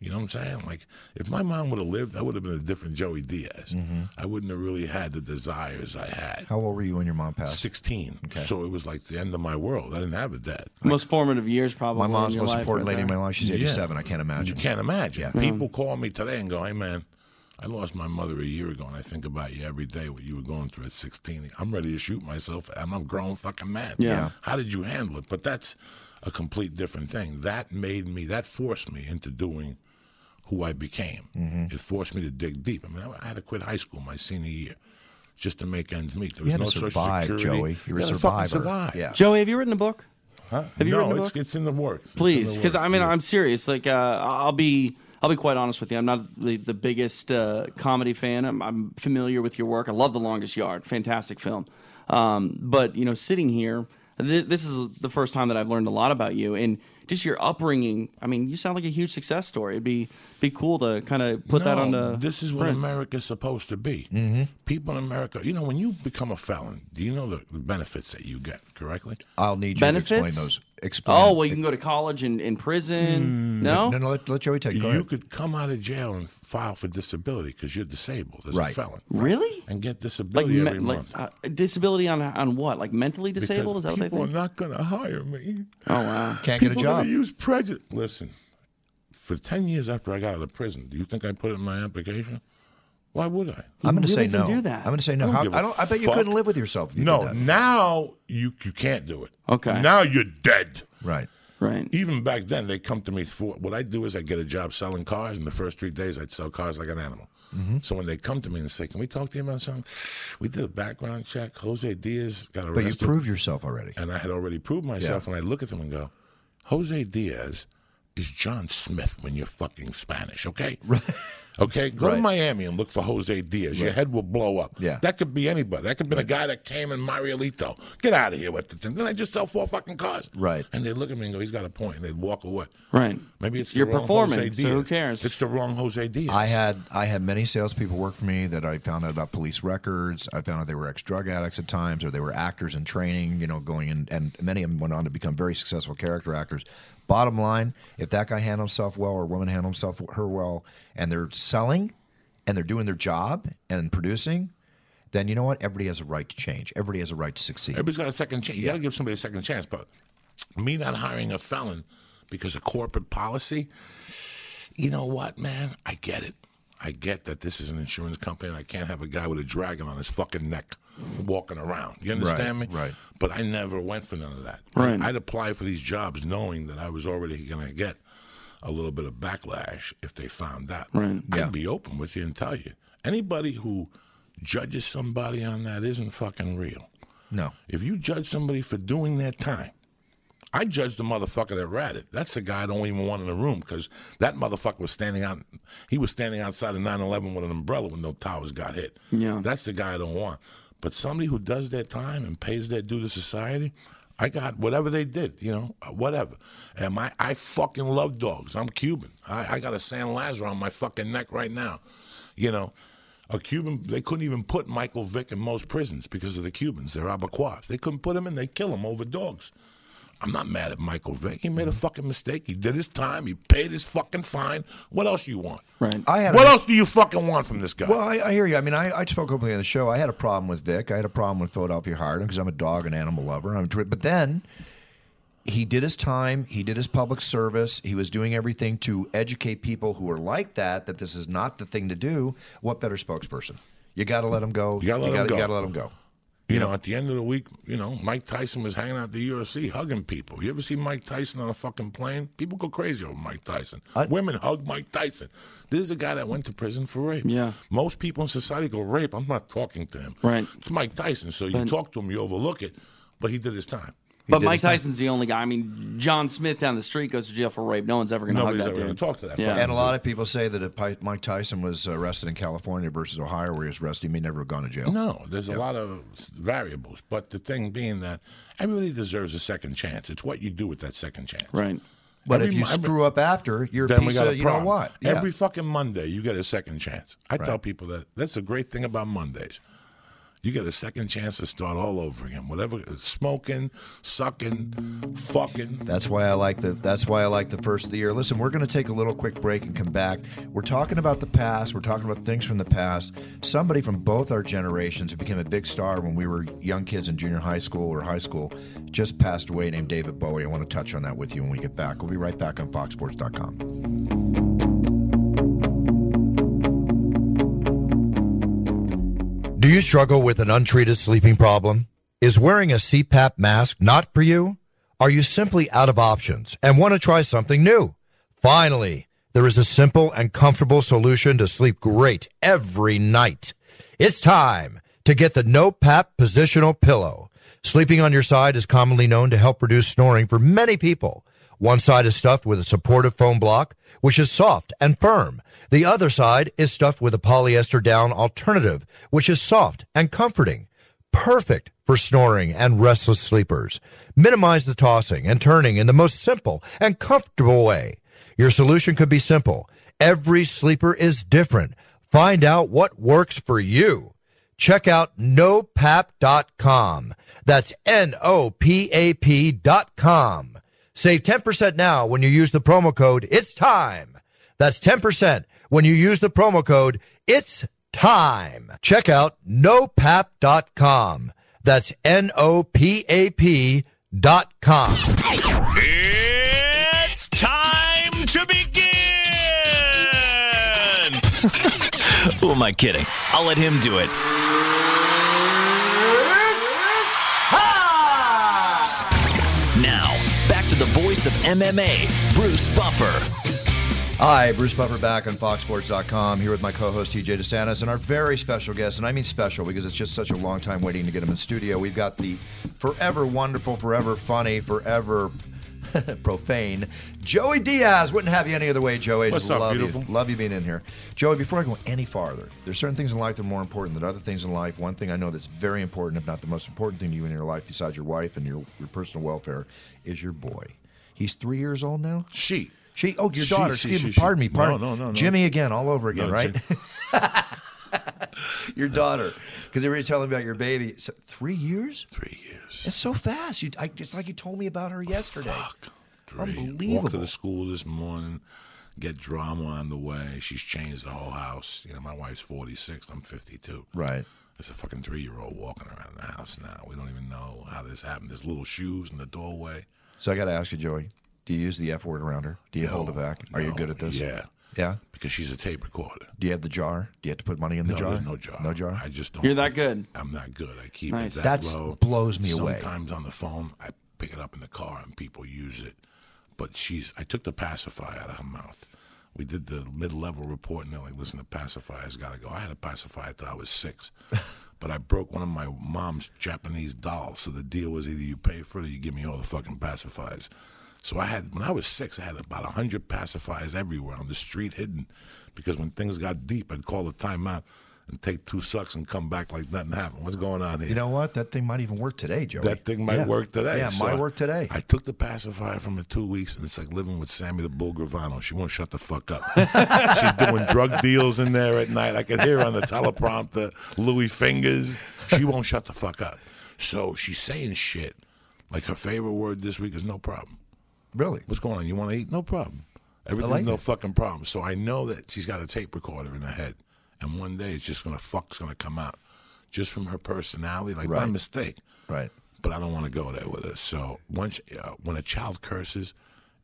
You know what I'm saying? Like if my mom would have lived, I would have been a different Joey Diaz. I wouldn't have really had the desires I had. How old were you when your mom passed? 16. Okay. So it was like the end of my world. I didn't have a dad. Most formative years, probably. My mom's the most important lady in my life. She's 87. I can't imagine. You can't imagine. Yeah. People call me today and go, "Hey man, I lost my mother a year ago, and I think about you every day. What you were going through at 16. I'm ready to shoot myself. I'm a grown fucking man. Yeah. How did you handle it?" But that's a complete different thing. That made me. That forced me into doing who I became. It forced me to dig deep. I mean, I had to quit high school my senior year just to make ends meet. There was no social security. Joey, you were a survivor. Yeah. Joey, have you written a book? Huh? Have you written a book? It's in the works. Please, because I mean, I'm serious. Like, I'll be quite honest with you. I'm not the biggest comedy fan. I'm familiar with your work. I love The Longest Yard. Fantastic film. But you know, sitting here, this is the first time that I've learned a lot about you and just your upbringing. I mean, you sound like a huge success story. It'd be cool to kind of put that on the. This is what America's supposed to be. People in America, you know, when you become a felon, do you know the benefits that you get? Correctly, I'll need you to explain those. Oh, well, you can go to college and prison. No, let Joey take it. You could come out of jail and file for disability because you're disabled as a felon. Really? And get disability like every month. Disability on what? Like mentally disabled? Is that what they think? People are not going to hire me. Oh, wow. Can't get a job. People use prejudice. Listen, for 10 years after I got out of prison, do you think I put it in my application? Why would I? I'm going to say no. Do that. I'm going to say no. I bet you couldn't live with yourself. If you did that. Now you can't do it. Okay. Now you're dead. Right. Even back then, they come to me for what I do is I get a job selling cars. In the first 3 days, I'd sell cars like an animal. So when they come to me and say, "Can we talk to you about something?" We did a background check. Jose Diaz got arrested. But you proved yourself already. And I had already proved myself. Yeah. And I look at them and go, "Jose Diaz is John Smith when you're fucking Spanish, okay? Right. Okay, go to Miami and look for Jose Diaz. Your head will blow up. Yeah. That could be anybody. That could be a guy that came in Marielito. Get out of here with the thing. Then I just sell 4 fucking cars. Right. And they look at me and go, "He's got a point," and they'd walk away. Right. Maybe it's the wrong Jose Diaz. So who cares? It's the wrong Jose Diaz. I had many salespeople work for me that I found out about police records. I found out they were ex-drug addicts at times, or they were actors in training. You know, going in, and many of them went on to become very successful character actors. Bottom line, if that guy handled himself well or woman handled her well, and they're selling and they're doing their job and producing, then you know what? Everybody has a right to change. Everybody has a right to succeed. Everybody's got a second chance. You got to give somebody a second chance. But me not hiring a felon because of corporate policy, you know what, man? I get it. I get that this is an insurance company and I can't have a guy with a dragon on his fucking neck walking around. You understand me? Right. But I never went for none of that. Right. I'd apply for these jobs knowing that I was already going to get a little bit of backlash if they found out. Right. I'd be open with you and tell you. Anybody who judges somebody on that isn't fucking real. No. If you judge somebody for doing their time, I judged the motherfucker that ratted. That's the guy I don't even want in the room, because that motherfucker was standing out. He was standing outside of 9/11 with an umbrella when those towers got hit. Yeah. That's the guy I don't want. But somebody who does their time and pays their due to society, I got whatever they did, you know, whatever. And I fucking love dogs. I'm Cuban. I got a San Lazaro on my fucking neck right now, you know. A Cuban, they couldn't even put Michael Vick in most prisons because of the Cubans. They're abattoirs. They couldn't put him in. They kill him over dogs. I'm not mad at Michael Vick. He made a fucking mistake. He did his time. He paid his fucking fine. What else do you want? Right. What else do you fucking want from this guy? Well, I hear you. I mean, I spoke openly on the show. I had a problem with Vick. I had a problem with Philadelphia Harden because I'm a dog and animal lover. But then he did his time. He did his public service. He was doing everything to educate people who are like that, that this is not the thing to do. What better spokesperson? You got to let him go. You got to let him go. You know, at the end of the week, you know, Mike Tyson was hanging out at the UFC hugging people. You ever see Mike Tyson on a fucking plane? People go crazy over Mike Tyson. Women hug Mike Tyson. This is a guy that went to prison for rape. Yeah. Most people in society go, rape, I'm not talking to him. Right. It's Mike Tyson, so you talk to him, you overlook it, but he did his time. But Mike Tyson's the only guy. I mean, John Smith down the street goes to jail for rape. No one's ever going to hug that dude. Nobody's ever going to talk to that. Yeah. And a lot of people say that if Mike Tyson was arrested in California versus Ohio where he was arrested, he may never have gone to jail. No, there's a lot of variables. But the thing being that everybody deserves a second chance. It's what you do with that second chance. Right. But if you screw up after, you're a piece of, you know what? Yeah. Every fucking Monday, you get a second chance. I tell people that. That's the great thing about Mondays. You get a second chance to start all over again. Whatever, smoking, sucking, fucking. That's why I like the first of the year. Listen, we're going to take a little quick break and come back. We're talking about the past. We're talking about things from the past. Somebody from both our generations who became a big star when we were young kids in junior high school or high school just passed away, named David Bowie. I want to touch on that with you when we get back. We'll be right back on FoxSports.com. Do you struggle with an untreated sleeping problem? Is wearing a CPAP mask not for you? Are you simply out of options and want to try something new? Finally, there is a simple and comfortable solution to sleep great every night. It's time to get the No-PAP Positional Pillow. Sleeping on your side is commonly known to help reduce snoring for many people. One side is stuffed with a supportive foam block, which is soft and firm. The other side is stuffed with a polyester down alternative, which is soft and comforting. Perfect for snoring and restless sleepers. Minimize the tossing and turning in the most simple and comfortable way. Your solution could be simple. Every sleeper is different. Find out what works for you. Check out nopap.com. That's NOPAP.com. Save 10% now when you use the promo code It's Time. That's 10% when you use the promo code It's Time. Check out nopap.com. That's NOPAP.com. It's time to begin! Who am I kidding? I'll let him do it. The voice of MMA, Bruce Buffer. Hi, Bruce Buffer back on FoxSports.com here with my co-host TJ DeSantis and our very special guest, and I mean special because it's just such a long time waiting to get him in the studio. We've got the forever wonderful, forever funny, forever profane Joey Diaz. Wouldn't have you any other way, Joey. What's up, beautiful? Love you being in here. Joey, before I go any farther, there's certain things in life that are more important than other things in life. One thing I know that's very important, if not the most important thing to you in your life besides your wife and your personal welfare, is your boy. He's 3 years old now? She. Oh, your daughter. Pardon me. No. Jimmy again, all over again, right? Your daughter. Because they were telling me about your baby. So, 3 years? 3 years. It's so fast. It's like you told me about her yesterday. Fuck. Unbelievable. Walk to the school this morning, get drama on the way. She's changed the whole house. You know, my wife's 46. I'm 52. Right. It's a fucking 3-year-old walking around the house now. We don't even know how this happened. There's little shoes in the doorway. So I got to ask you, Joey, do you use the F word around her? Do you hold it back? Are you good at this? Yeah. Yeah, because she's a tape recorder. Do you have the jar? Do you have to put money in the jar? There's no jar. No jar. I just don't. You're that good. I'm not good. I keep it that low. That blows me away. Sometimes on the phone, I pick it up in the car and people use it. But I took the pacifier out of her mouth. We did the mid-level report and they're like, listen, the pacifier's got to go. I had a pacifier till I was 6. but I broke one of my mom's Japanese dolls. So the deal was either you pay for it or you give me all the fucking pacifiers. So I had, when I was 6, I had about 100 pacifiers everywhere on the street hidden, because when things got deep, I'd call a timeout and take 2 sucks and come back like nothing happened. What's going on here? You know what? That thing might even work today, Joey. That thing might work today. Yeah, so might work today. I took the pacifier from her 2 weeks, and it's like living with Sammy the Bull Gravano. She won't shut the fuck up. She's doing drug deals in there at night. I could hear her on the teleprompter, Louis Fingers. She won't shut the fuck up. So she's saying shit. Like her favorite word this week is no problem. Really? What's going on? You want to eat? No problem. Everything's like no fucking problem. So I know that she's got a tape recorder in her head. And one day it's just going to come out just from her personality. Like, my mistake. Right. But I don't want to go there with her. So once, when a child curses,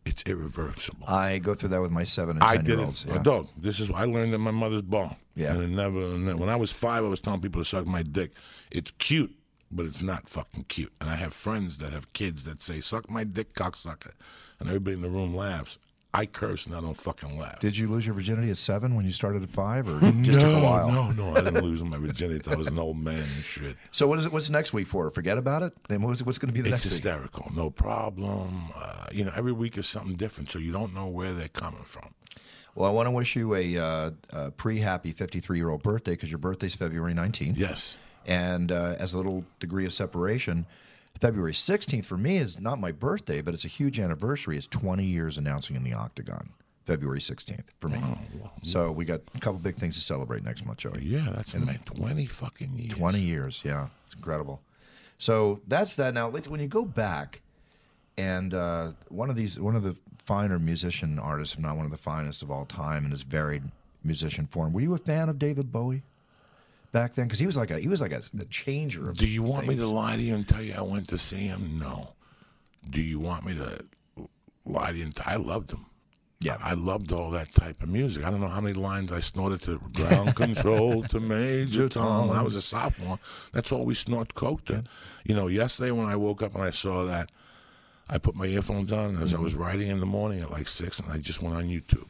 it's irreversible. I go through that with my 7 and 10-year-olds. I did it. Yeah. Dog, this is what I learned at my mother's ball. Yeah. And when I was 5, I was telling people to suck my dick. It's cute, but it's not fucking cute. And I have friends that have kids that say, suck my dick, cocksucker. And everybody in the room laughs. I curse and I don't fucking laugh. Did you lose your virginity at 7 when you started at 5, or just took a while? No, I didn't lose my virginity until I was an old man and shit. So what is it? What's next week for? Forget about it. Then what's going to be the next week? It's hysterical. No problem. You know, every week is something different, so you don't know where they're coming from. Well, I want to wish you a pre-happy 53-year-old birthday, because your birthday's February 19th. Yes. And as a little degree of separation, February 16th for me is not my birthday, but it's a huge anniversary. It's 20 years announcing in the Octagon, February 16th for me. Wow. So we got a couple big things to celebrate next month, Joey. Yeah, that's amazing. 20 fucking years. 20 years, yeah. It's incredible. So that's that. Now, when you go back, and one of the finer musician artists, if not one of the finest of all time in his varied musician form, were you a fan of David Bowie back then? Because he was like a changer of things. Me to lie to you and tell you I went to see him? No. Do you want me to lie to you? I loved him. Yeah. I loved all that type of music. I don't know how many lines I snorted to Ground Control to Major Tom when I was a sophomore. That's all we snort coke to. You know, yesterday when I woke up and I saw that, I put my earphones on, and as I was writing in the morning at like 6, and I just went on YouTube.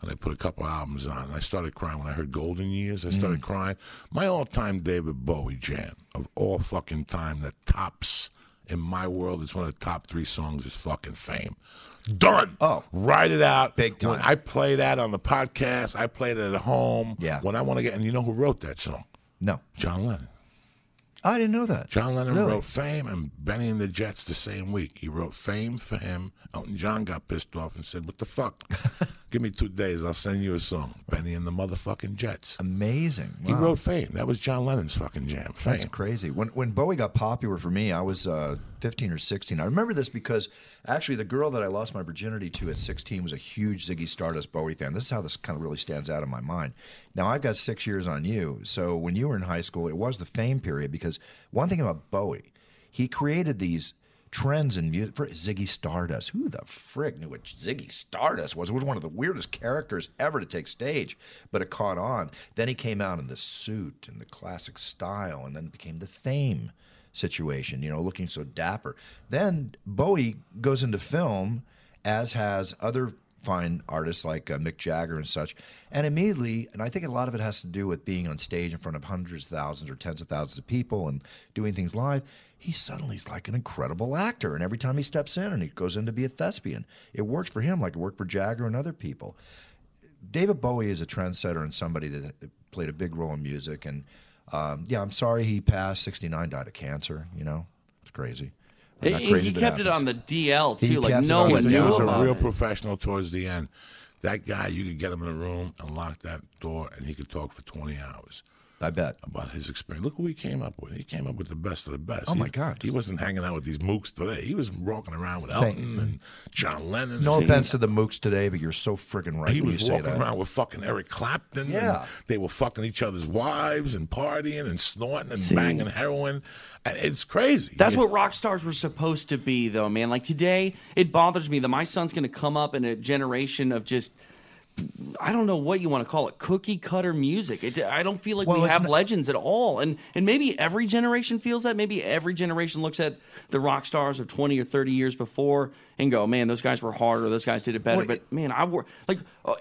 And I put a couple albums on, and I started crying. When I heard Golden Years, I started crying. My all-time David Bowie jam of all fucking time that tops, in my world, it's one of the top 3 songs is fucking Fame. Done. Oh. Write it out. Big time. When I play that on the podcast, I played it at home. Yeah. When I want to get, and you know who wrote that song? No. John Lennon. I didn't know that. John Lennon wrote Fame and Benny and the Jets the same week. He wrote Fame for him. Elton John got pissed off and said, what the fuck? Give me 2 days. I'll send you a song. Benny and the motherfucking Jets. Amazing. Wow. He wrote Fame. That was John Lennon's fucking jam. Fame. That's crazy. When Bowie got popular for me, I was 15 or 16. I remember this because actually the girl that I lost my virginity to at 16 was a huge Ziggy Stardust Bowie fan. This is how this kind of really stands out in my mind. Now, I've got 6 years on you. So when you were in high school, it was the Fame period, because one thing about Bowie, he created these trends in music for Ziggy Stardust. Who the frick knew what Ziggy Stardust was? It was one of the weirdest characters ever to take stage, but it caught on. Then he came out in the suit and the classic style, and then it became the Fame situation, you know, looking so dapper. Then Bowie goes into film, as has other fine artists like Mick Jagger and such, and immediately, and I think a lot of it has to do with being on stage in front of hundreds of thousands or tens of thousands of people and doing things live, he suddenly is like an incredible actor. And every time he steps in and he goes in to be a thespian, it works for him like it worked for Jagger and other people. David Bowie is a trendsetter and somebody that played a big role in music. And yeah, I'm sorry he passed. 69, died of cancer, you know. It's crazy. He kept it on the DL, too. Like, no one knew. He was a real professional towards the end. That guy, you could get him in a room and lock that door, and he could talk for 20 hours. I bet. About his experience. Look who he came up with. He came up with the best of the best. Oh, my God. He wasn't hanging out with these mooks today. He was walking around with Elton and John Lennon. No offense to the mooks today, but you're so freaking right. He was walking around with fucking Eric Clapton. Yeah. And they were fucking each other's wives and partying and snorting and banging heroin. It's crazy. That's what rock stars were supposed to be, though, man. Like, today, it bothers me that my son's going to come up in a generation of just, I don't know what you want to call it, cookie-cutter music. I don't feel like we have legends at all. And maybe every generation feels that. Maybe every generation looks at the rock stars of 20 or 30 years before and go, man, those guys were harder. Those guys did it better. But, man,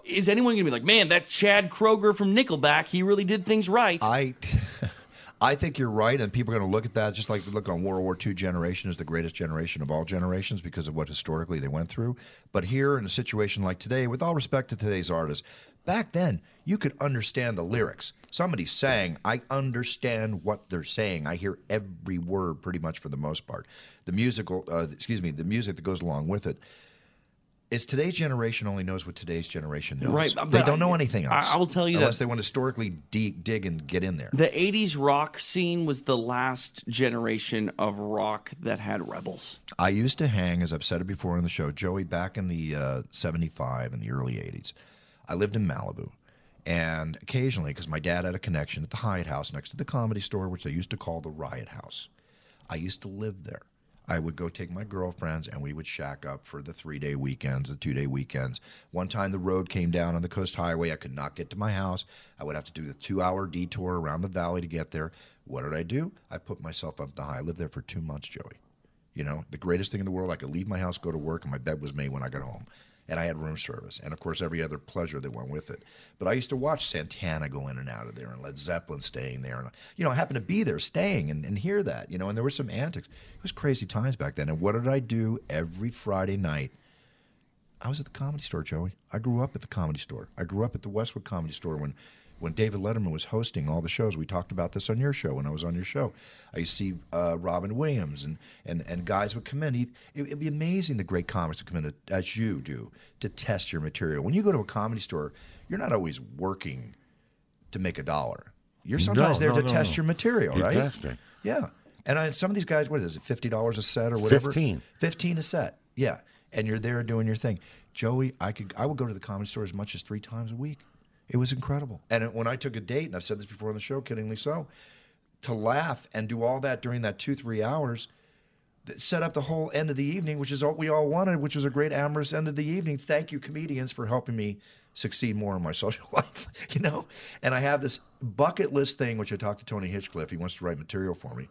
is anyone going to be like, man, that Chad Kroeger from Nickelback, he really did things right? I think you're right, and people are going to look at that just like they look on World War II generation as the greatest generation of all generations because of what historically they went through. But here in a situation like today, with all respect to today's artists, back then you could understand the lyrics. Somebody sang, I understand what they're saying. I hear every word pretty much for the most part. The musical, the music that goes along with it. Is today's generation only knows what today's generation knows. Right, they don't know anything else. I will tell you unless they want to historically dig and get in there. The 80s rock scene was the last generation of rock that had rebels. I used to hang, as I've said it before on the show, Joey, back in the 75 and the early 80s. I lived in Malibu. And occasionally, because my dad had a connection at the Hyatt House next to the Comedy Store, which they used to call the Riot House. I used to live there. I would go take my girlfriends, and we would shack up for the 3-day weekends, the 2-day weekends. One time the road came down on the Coast Highway. I could not get to my house. I would have to do the 2-hour detour around the valley to get there. What did I do? I put myself up the high. I lived there for 2 months, Joey. You know, the greatest thing in the world, I could leave my house, go to work, and my bed was made when I got home. And I had room service, and of course every other pleasure that went with it. But I used to watch Santana go in and out of there, and Led Zeppelin staying there, and you know, I happened to be there staying and hear that, you know. And there were some antics. It was crazy times back then. And what did I do every Friday night? I was at the Comedy Store, Joey. I grew up at the Comedy Store. I grew up at the Westwood Comedy Store when David Letterman was hosting all the shows. We talked about this on your show when I was on your show. I used to see Robin Williams and guys would come in. It'd be amazing the great comics would come in, as you do, to test your material. When you go to a comedy store, you're not always working to make a dollar. You're sometimes there to test your material, right? Exactly. Yeah. And some of these guys, what is it, $50 a set or whatever? 15. 15 a set, yeah. And you're there doing your thing. Joey, I would go to the comedy store as much as 3 times a week. It was incredible. And when I took a date, and I've said this before on the show, kiddingly so, to laugh and do all that during that 2-3 hours, that set up the whole end of the evening, which is what we all wanted, which was a great amorous end of the evening. Thank you, comedians, for helping me succeed more in my social life, you know? And I have this bucket list thing, which I talked to Tony Hinchcliffe. He wants to write material for me.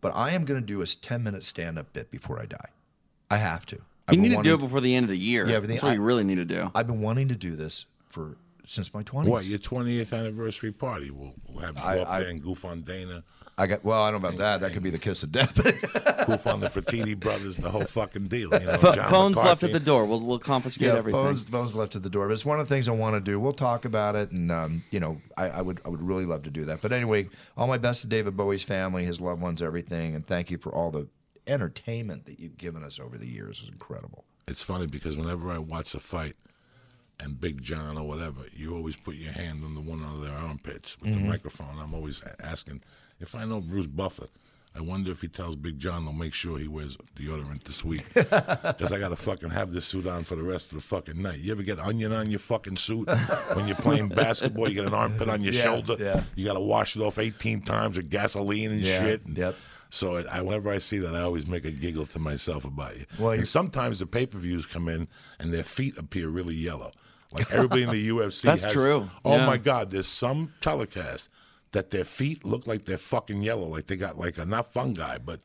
But I am going to do a 10-minute stand-up bit before I die. I have to. You need to do it before the end of the year. Yeah, that's what you really need to do. I've been wanting to do this for... since my 20s. What, your 20th anniversary party? We'll have you up there and goof on Dana. Well, I don't know about that. That could be the kiss of death. Goof on the Fertitti brothers, the whole fucking deal. You know, phones left at the door. We'll confiscate everything. Phones left at the door. But it's one of the things I want to do. We'll talk about it, and you know, I would really love to do that. But anyway, all my best to David Bowie's family, his loved ones, everything, and thank you for all the entertainment that you've given us over the years. It's incredible. It's funny because whenever I watch a fight, and Big John or whatever, you always put your hand on the one under their armpits with the microphone. I'm always asking, if I know Bruce Buffer, I wonder if he tells Big John they'll make sure he wears deodorant this week. Because I got to fucking have this suit on for the rest of the fucking night. You ever get onion on your fucking suit? When you're playing basketball, you get an armpit on your shoulder. Yeah. You got to wash it off 18 times with gasoline and shit. And, so whenever I see that, I always make a giggle to myself about you. Well, and sometimes the pay-per-views come in and their feet appear really yellow. Like everybody in the UFC That's true. Oh, my God, there's some telecast that their feet look like they're fucking yellow, like they got like a, not fungi, but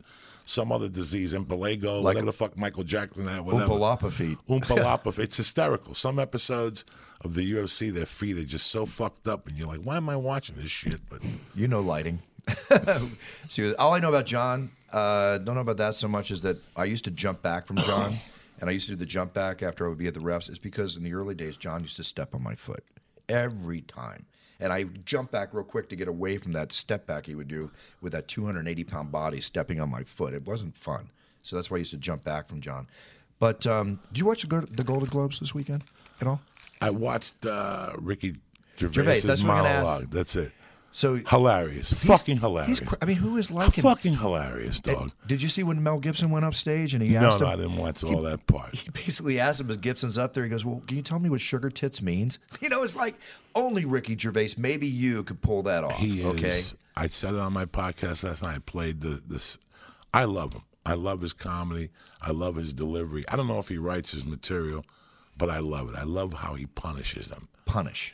some other disease, impetigo, like whatever the fuck Michael Jackson had, whatever. Oompa-lapa feet. Oompa-lapa feet. It's hysterical. Some episodes of the UFC, their feet are just so fucked up, and you're like, why am I watching this shit? But you know lighting. See, all I know about John, don't know about that so much, is that I used to jump back from John, and I used to do the jump back after I would be at the refs. It's because in the early days, John used to step on my foot every time. And I jump back real quick to get away from that step back he would do with that 280-pound body stepping on my foot. It wasn't fun. So that's why I used to jump back from John. But do you watch the Golden Globes this weekend at all? I watched Ricky Gervais's monologue. That's it. So hilarious, fucking hilarious. I mean, who is like him? Fucking hilarious, dog. Did you see when Mel Gibson went up stage and he asked him? No, I didn't watch all that part. He basically asked him, as Gibson's up there, he goes, "Well, can you tell me what sugar tits means?" You know, it's like only Ricky Gervais, maybe you could pull that off. He is. I said it on my podcast last night. I played this. I love him. I love his comedy. I love his delivery. I don't know if he writes his material, But I love it. I love how he punishes them.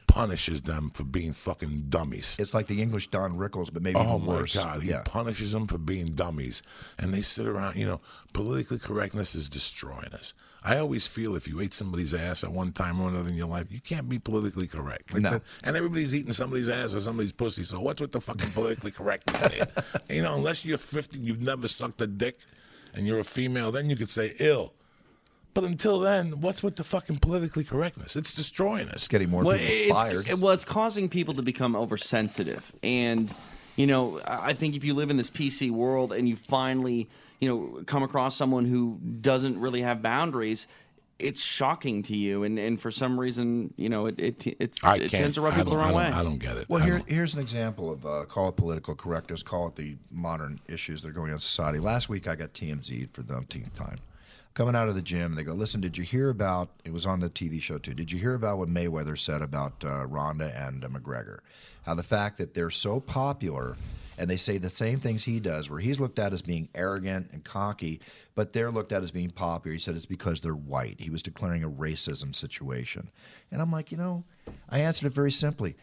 Punishes them for being fucking dummies. It's like the English Don Rickles, but maybe even worse. Oh, my God. He punishes them for being dummies. And they sit around, you know, politically correctness is destroying us. I always feel if you ate somebody's ass at one time or another in your life, you can't be politically correct. Like that, and everybody's eating somebody's ass or somebody's pussy, so what's with the fucking politically correctness? You know, unless you're 50 you've never sucked a dick and you're a female, then you could say ill. But until then, what's with the fucking politically correctness? It's destroying us. It's getting more people fired. Well, it's causing people to become oversensitive. And, you know, I think if you live in this PC world and you finally, you know, come across someone who doesn't really have boundaries, it's shocking to you. And for some reason, you know, it tends to rub people the wrong way. I don't get it. Well, here's an example of call it political correctness, call it the modern issues that are going on in society. Last week, I got TMZ'd for the umpteenth time. Coming out of the gym, they go, listen, did you hear about, it was on the TV show too, did you hear about what Mayweather said about Ronda and McGregor? How the fact that they're so popular and they say the same things he does, where he's looked at as being arrogant and cocky, but they're looked at as being popular. He said it's because they're white. He was declaring a racism situation. And I'm like, you know, I answered it very simply.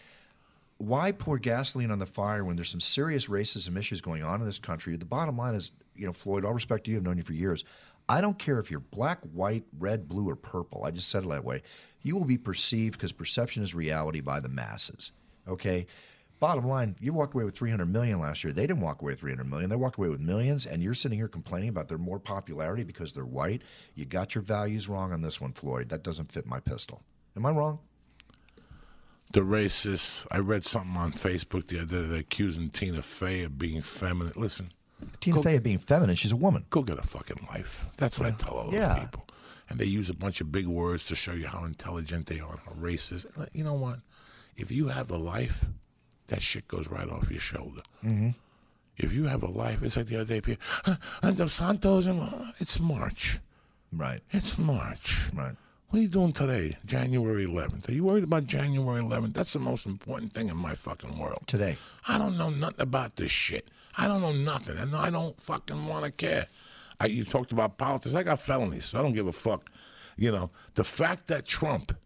Why pour gasoline on the fire when there's some serious racism issues going on in this country? The bottom line is, you know, Floyd, all respect to you, I've known you for years. I don't care if you're black, white, red, blue, or purple. I just said it that way. You will be perceived because perception is reality by the masses, okay? Bottom line, you walked away with $300 million last year. They didn't walk away with $300 million. They walked away with millions, and you're sitting here complaining about their more popularity because they're white. You got your values wrong on this one, Floyd. That doesn't fit my pistol. Am I wrong? The racists, I read something on Facebook the other day, they're accusing Tina Fey of being feminine. Listen. Tina Fey being feminine, she's a woman. Go get a fucking life. That's what I tell all those people. And they use a bunch of big words to show you how intelligent they are and how racist. You know what? If you have a life, that shit goes right off your shoulder. Mm-hmm. If you have a life, it's like the other day, people, and Dos Santos, it's March. Right. It's March. Right. What are you doing today, January 11th? Are you worried about January 11th? That's the most important thing in my fucking world. Today. I don't know nothing about this shit. I don't know nothing. And I don't fucking want to care. You talked about politics. I got felonies, so I don't give a fuck. You know, the fact that Trump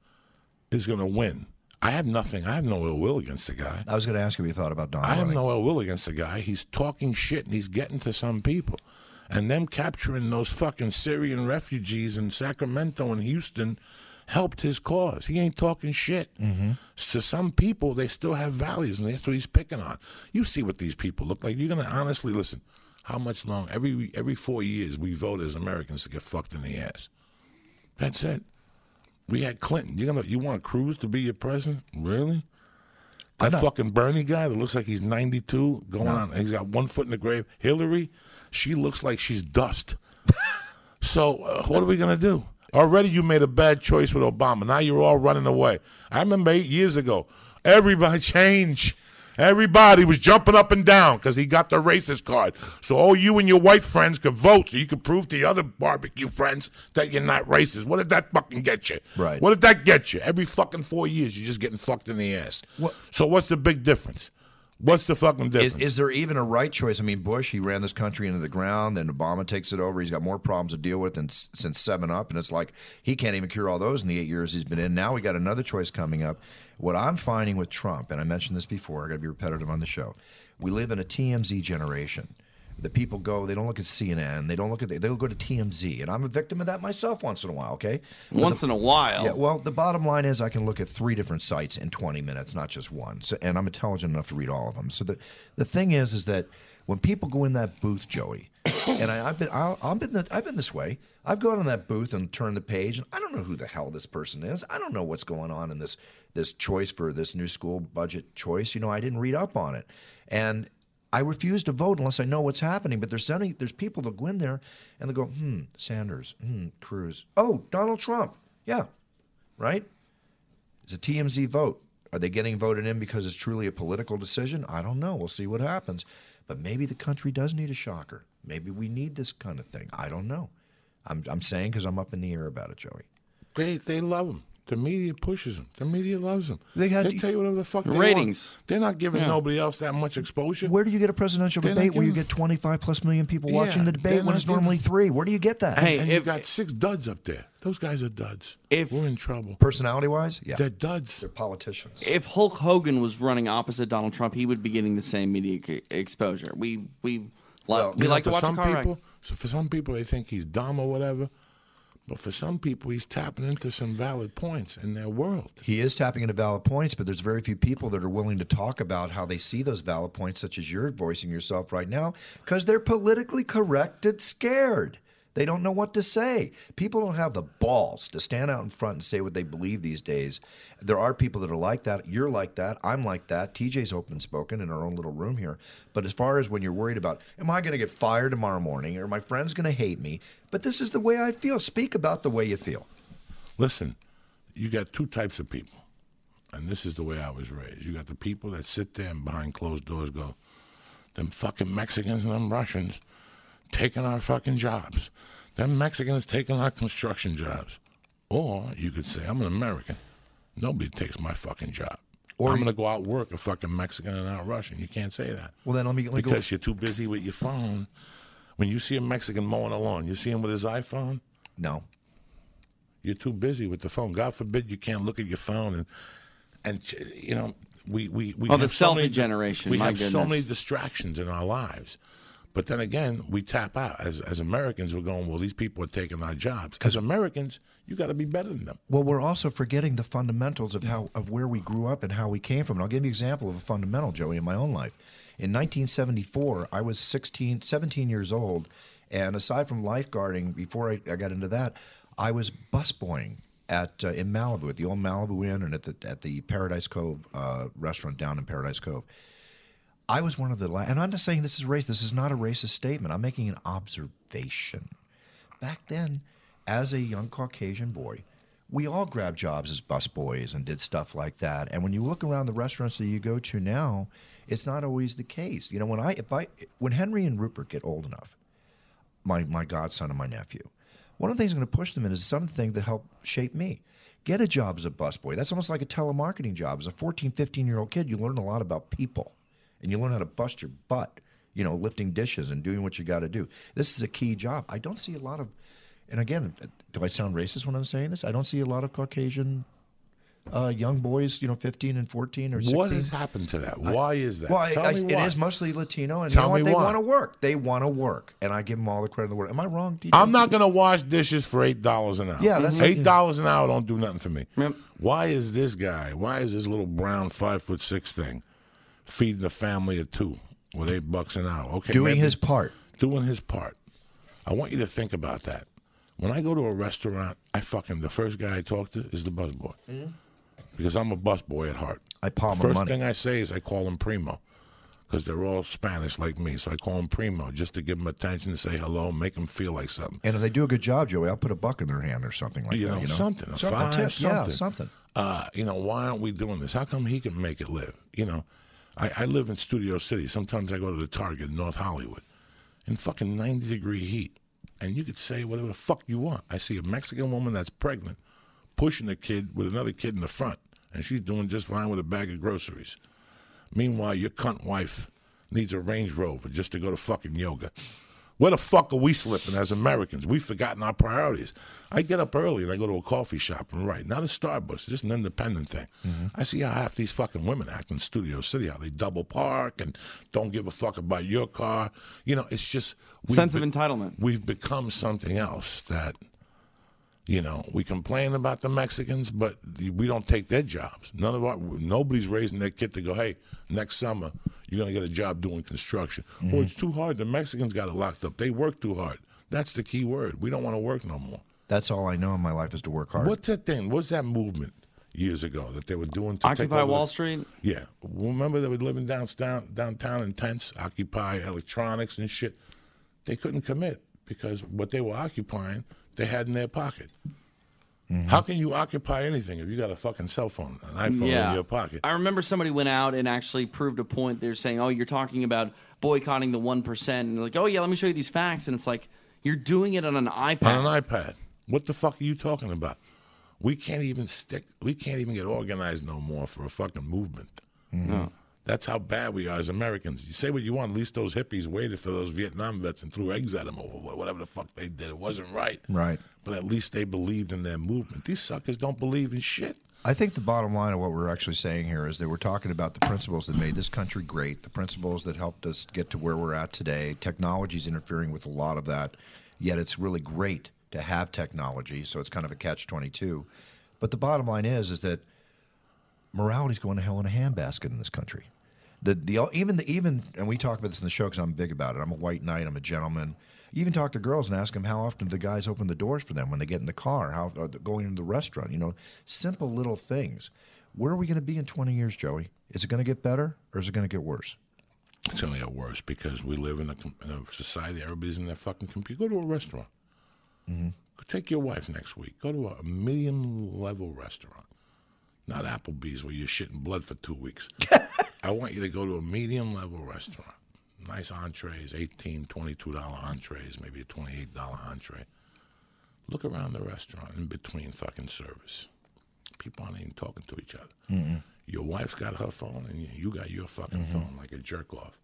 is going to win, I have nothing. I have no ill will against the guy. I was going to ask you what you thought about Donald Trump. I have no ill will against the guy. He's talking shit, and he's getting to some people. And them capturing those fucking Syrian refugees in Sacramento and Houston helped his cause. He ain't talking shit. Mm-hmm. To some people, they still have values, and that's what he's picking on. You see what these people look like. You're going to honestly listen. How much long? Every 4 years, we vote as Americans to get fucked in the ass. That's it. We had Clinton. You want Cruz to be your president? Really? That fucking Bernie guy that looks like he's 92 going on. He's got one foot in the grave. Hillary, she looks like she's dust. So what are we going to do? Already you made a bad choice with Obama. Now you're all running away. I remember 8 years ago, everybody changed. Everybody was jumping up and down because he got the racist card. So all you and your white friends could vote so you could prove to the other barbecue friends that you're not racist. What did that fucking get you? Right. What did that get you? Every fucking 4 years, you're just getting fucked in the ass. What? So what's the big difference? What's the fucking difference? Is there even a right choice? I mean, Bush, he ran this country into the ground, then Obama takes it over. He's got more problems to deal with than since 7 Up, and it's like he can't even cure all those in the 8 years he's been in. Now we got another choice coming up. What I'm finding with Trump, and I mentioned this before, I got to be repetitive on the show, we live in a TMZ generation. The people go, they don't look at CNN, they'll go to TMZ, and I'm a victim of that myself once in a while, okay? Once in a while? Yeah, well, the bottom line is I can look at 3 different sites in 20 minutes, not just one, so, and I'm intelligent enough to read all of them. So the thing is that when people go in that booth, Joey, and I've been this way. I've gone in that booth and turned the page, and I don't know who the hell this person is. I don't know what's going on in this choice for this new school budget choice. You know, I didn't read up on it. And I refuse to vote unless I know what's happening. But there's people that go in there, and they go, Sanders, Cruz. Oh, Donald Trump. Yeah, right? It's a TMZ vote. Are they getting voted in because it's truly a political decision? I don't know. We'll see what happens. But maybe the country does need a shocker. Maybe we need this kind of thing. I don't know. I'm saying because I'm up in the air about it, Joey. They love him. The media pushes them. The media loves them. They tell you whatever the fuck they ratings. Want. They're not giving nobody else that much exposure. Where do you get a presidential debate where you get 25-plus million people watching the debate when it's normally 3? Where do you get that? Hey, and you've got 6 duds up there. Those guys are duds. We're in trouble. Personality-wise? Yeah. They're duds. They're politicians. If Hulk Hogan was running opposite Donald Trump, he would be getting the same media exposure. We like to watch some people. So for some people, they think he's dumb or whatever. But for some people, he's tapping into some valid points in their world. He is tapping into valid points, but there's very few people that are willing to talk about how they see those valid points, such as you're voicing yourself right now, because they're politically correct and scared. They don't know what to say. People don't have the balls to stand out in front and say what they believe these days. There are people that are like that. You're like that. I'm like that. TJ's open-spoken in our own little room here. But as far as when you're worried about, am I going to get fired tomorrow morning or my friend's going to hate me? But this is the way I feel. Speak about the way you feel. Listen, you got 2 types of people, and this is the way I was raised. You got the people that sit there and behind closed doors go, them fucking Mexicans and them Russians taking our fucking jobs. Them Mexicans taking our construction jobs. Or you could say, I'm an American. Nobody takes my fucking job. Or I'm going to go out work a fucking Mexican and not Russian. You can't say that. Well, then let me go. Because you're too busy with your phone. When you see a Mexican mowing a lawn, you see him with his iPhone? No. You're too busy with the phone. God forbid you can't look at your phone. And you know, we have the selfie generation. We have so many distractions in our lives. But then again, we tap out. As Americans, we're going, well, these people are taking our jobs. As Americans, you got to be better than them. Well, we're also forgetting the fundamentals of where we grew up and how we came from. And I'll give you an example of a fundamental, Joey, in my own life. In 1974, I was 17 years old. And aside from lifeguarding, before I got into that, I was busboying in Malibu, at the old Malibu Inn and at the Paradise Cove restaurant down in Paradise Cove. I was one of the last, and I'm not saying this is racist. This is not a racist statement. I'm making an observation. Back then, as a young Caucasian boy, we all grabbed jobs as busboys and did stuff like that. And when you look around the restaurants that you go to now, it's not always the case. You know, when Henry and Rupert get old enough, my godson and my nephew, one of the things I'm going to push them in is something that helped shape me. Get a job as a busboy. That's almost like a telemarketing job. As a 14, 15-year-old kid, you learn a lot about people. And you learn how to bust your butt, you know, lifting dishes and doing what you got to do. This is a key job. I don't see a lot of, and again, do I sound racist when I'm saying this? I don't see a lot of Caucasian young boys, you know, 15 and 14 or 16. What has happened to that? Why is that? Well, Tell me why. It is mostly Latino, and they want to work. They want to work, and I give them all the credit in the world. Am I wrong, DJ? I'm not going to wash dishes for $8 an hour. Yeah, that's $8 an hour don't do nothing for me. Yep. Why is this guy? Why is this little brown 5'6" thing feeding the family of 2 with $8 an hour? Okay, doing his part. Doing his part. I want you to think about that. When I go to a restaurant, the first guy I talk to is the busboy, because I'm a busboy at heart. I palm him money. First thing I say is I call him Primo, because they're all Spanish like me, so I call him Primo just to give him attention, say hello, make him feel like something. And if they do a good job, Joey, I'll put a buck in their hand or something like that. You know, something. A five, something. Yeah, something. You know, why aren't we doing this? How come he can make it live? You know. I live in Studio City. Sometimes I go to the Target in North Hollywood in fucking 90-degree heat. And you could say whatever the fuck you want. I see a Mexican woman that's pregnant pushing a kid with another kid in the front, and she's doing just fine with a bag of groceries. Meanwhile, your cunt wife needs a Range Rover just to go to fucking yoga. Where the fuck are we slipping as Americans? We've forgotten our priorities. I get up early and I go to a coffee shop and write. Not a Starbucks. Just an independent thing. I see how half these fucking women act in Studio City, how they double park and don't give a fuck about your car. You know, it's just... sense of entitlement. We've become something else that, you know, we complain about the Mexicans, but we don't take their jobs. Nobody's raising their kid to go, hey, next summer... you're going to get a job doing construction. Well, it's too hard. The Mexicans got it locked up. They work too hard. That's the key word. We don't want to work no more. That's all I know in my life is to work hard. What's that thing? What's that movement years ago that they were doing to Occupy Wall Street? Yeah. Remember they were living downtown in tents, Occupy Electronics and shit. They couldn't commit because what they were occupying, they had in their pocket. How can you occupy anything if you got a fucking cell phone, an iPhone in your pocket? I remember somebody went out and actually proved a point. They're saying, oh, you're talking about boycotting the 1%. And they're like, oh, yeah, let me show you these facts. And it's like, you're doing it on an iPad. On an iPad. What the fuck are you talking about? we can't even get organized no more for a fucking movement. Mm-hmm. That's how bad we are as Americans. You say what you want, at least those hippies waited for those Vietnam vets and threw eggs at them over whatever the fuck they did. It wasn't right. Right. But at least they believed in their movement. These suckers don't believe in shit. I think the bottom line of what we're actually saying here is that we're talking about the principles that made this country great, the principles that helped us get to where we're at today. Technology's interfering with a lot of that, yet it's really great to have technology, so it's kind of a catch-22. But the bottom line is that morality's going to hell in a handbasket in this country. Even and we talk about this in the show because I'm big about it. I'm a white knight. I'm a gentleman. You even talk to girls and ask them how often the guys open the doors for them when they get in the car, how are they going into the restaurant. You know, simple little things. Where are we going to be in 20 years, Joey? Is it going to get better or is it going to get worse? It's going to get worse because we live in a society. Everybody's in their fucking computer. Go to a restaurant. Mm-hmm. Take your wife next week. Go to a medium-level restaurant. Not Applebee's where you're shitting blood for 2 weeks. I want you to go to a medium-level restaurant. Nice entrees, $18, $22 entrees, maybe a $28 entree. Look around the restaurant in between fucking service. People aren't even talking to each other. Mm-hmm. Your wife's got her phone and you got your fucking mm-hmm. phone like a jerk-off.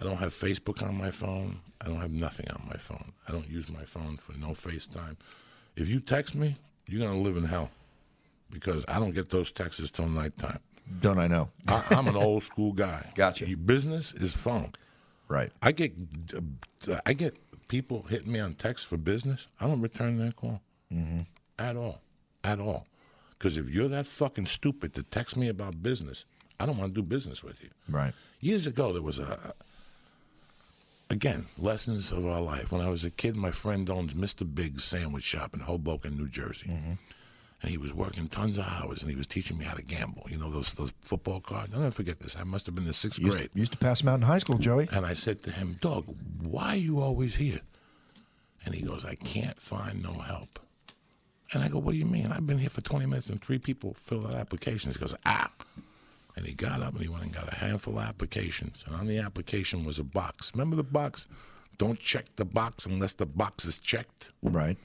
I don't have Facebook on my phone. I don't have nothing on my phone. I don't use my phone for no FaceTime. If you text me, you're going to live in hell because I don't get those texts till nighttime. Don't I know? I'm an old school guy. Gotcha. Your business is phone. Right. I get people hitting me on text for business. I don't return their call mm-hmm. at all. At all. Because if you're that fucking stupid to text me about business, I don't want to do business with you. Right. Years ago, there was again, lessons of our life. When I was a kid, my friend owns Mr. Big's sandwich shop in Hoboken, New Jersey. Mm-hmm. And he was working tons of hours, and he was teaching me how to gamble. You know, those football cards? I'll never forget this. I must have been in sixth grade. Used to pass them out in high school, Joey. And I said to him, "Dog, why are you always here?" And he goes, "I can't find no help." And I go, "What do you mean? I've been here for 20 minutes, and 3 people filled out applications." He goes, "Ah." And he got up, and he went and got a handful of applications. And on the application was a box. Remember the box? Don't check the box unless the box is checked. Right.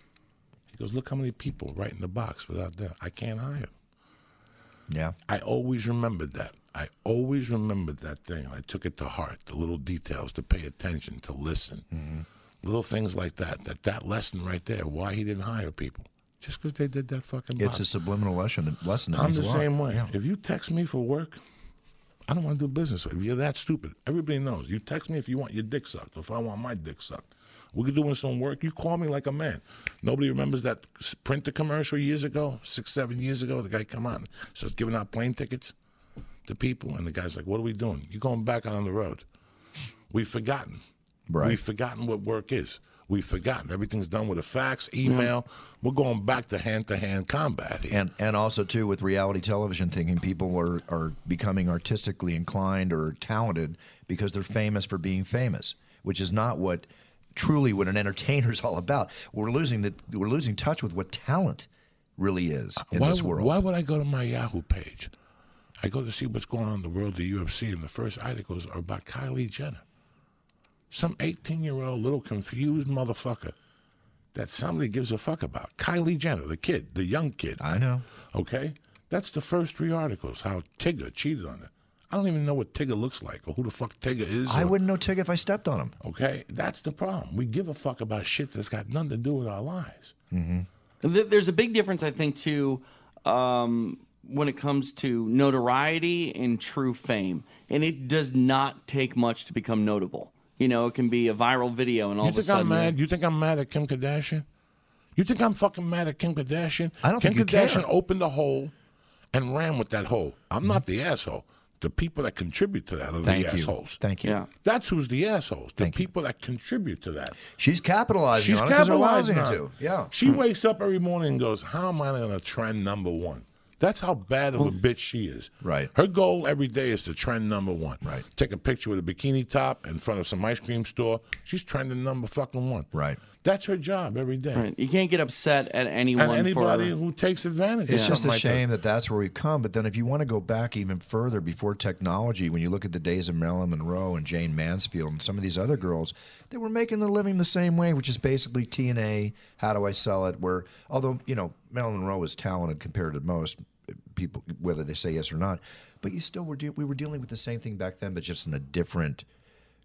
He goes, "Look how many people right in the box without that. I can't hire him." Yeah. I always remembered that. I always remembered that thing. I took it to heart, the little details, to pay attention, to listen. Mm-hmm. Little things like that, that lesson right there, why he didn't hire people. Just because they did that fucking box. It's a subliminal lesson that I'm the same way. Yeah. If you text me for work, I don't want to do business with you. If you're that stupid, everybody knows. You text me if you want your dick sucked, or if I want my dick sucked. We're doing some work. You call me like a man. Nobody remembers that printer commercial years ago, 6, 7 years ago. The guy come on, starts giving out plane tickets to people, and the guy's like, "What are we doing? You're going back on the road." We've forgotten. Right. We've forgotten what work is. We've forgotten. Everything's done with a fax, email. Mm-hmm. We're going back to hand combat here. And also, too, with reality television thinking, people are becoming artistically inclined or talented because they're famous for being famous, which is not what... truly what an entertainer's all about. We're losing touch with what talent really is in this world. Why would I go to my Yahoo page? I go to see what's going on in the world, the UFC, and the first articles are about Kylie Jenner. Some 18-year-old little confused motherfucker that somebody gives a fuck about. Kylie Jenner, the kid, the young kid. I know. Okay? That's the first 3 articles, how Tigger cheated on her. I don't even know what Tigger looks like or who the fuck Tigger is. I wouldn't know Tigger if I stepped on him. Okay, that's the problem. We give a fuck about shit that's got nothing to do with our lives. Mm-hmm. There's a big difference, I think, too, when it comes to notoriety and true fame. And it does not take much to become notable. You know, it can be a viral video and all of a sudden... You think I'm mad at Kim Kardashian? You think I'm fucking mad at Kim Kardashian? I don't think Kim Kardashian opened the hole and ran with that hole. I'm not the asshole. The people that contribute to that are the assholes. Thank you. Yeah. That's who's the assholes. The people that contribute to that. She's capitalizing on it. She's capitalizing on it. Yeah. She wakes up every morning and goes, "How am I going to trend #1?" That's how bad of a bitch she is. Right. Her goal every day is to trend #1. Right. Take a picture with a bikini top in front of some ice cream store. She's trending #1. Right. That's her job every day. Right. You can't get upset at anyone anybody who takes advantage. It's just a shame that that's where we've come. But then if you want to go back even further before technology, when you look at the days of Marilyn Monroe and Jane Mansfield and some of these other girls, they were making their living the same way, which is basically T&A, how do I sell it? Where, although, you know, Marilyn Monroe was talented compared to most people, whether they say yes or not. But you still were we were dealing with the same thing back then, but just in a different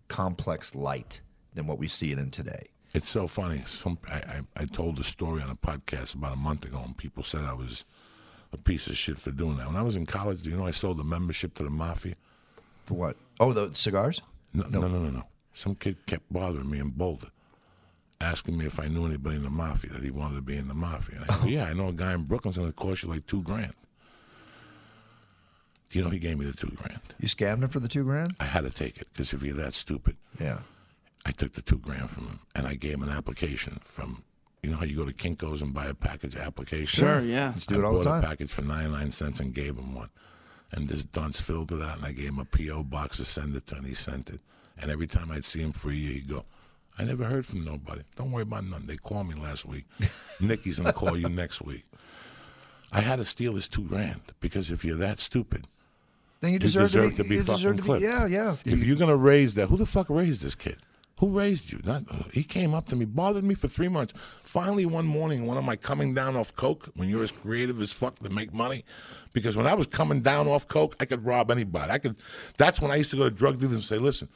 complex light than what we see it in today. It's so funny. I told a story on a podcast about a month ago, and people said I was a piece of shit for doing that. When I was in college, do you know I sold a membership to the mafia? For what? Oh, the cigars? No. Some kid kept bothering me in Boulder, asking me if I knew anybody in the mafia, that he wanted to be in the mafia. And I said, yeah, I know a guy in Brooklyn, it's going to cost you like $2,000. You know, he gave me the $2,000. You scammed him for the $2,000? I had to take it, because if you're that stupid. Yeah. I took the $2,000 from him, and I gave him an application from, you know how you go to Kinko's and buy a package application? Sure, yeah. Let's do it all the time. I bought a package for 99 cents and gave him one. And this dunce filled it out, and I gave him a P.O. box to send it to, and he sent it. And every time I'd see him for a year, he'd go, I never heard from nobody. Don't worry about nothing. They called me last week. Nikki's going to call you next week. I had to steal his $2,000, because if you're that stupid, then you deserve to be fucking clipped. Yeah, yeah. If you're going to raise that, who the fuck raised this kid? Who raised you? He came up to me, bothered me for 3 months. Finally, one morning, one of my coming down off coke, when you're as creative as fuck to make money, because when I was coming down off coke, I could rob anybody. That's when I used to go to drug dealers and say, listen,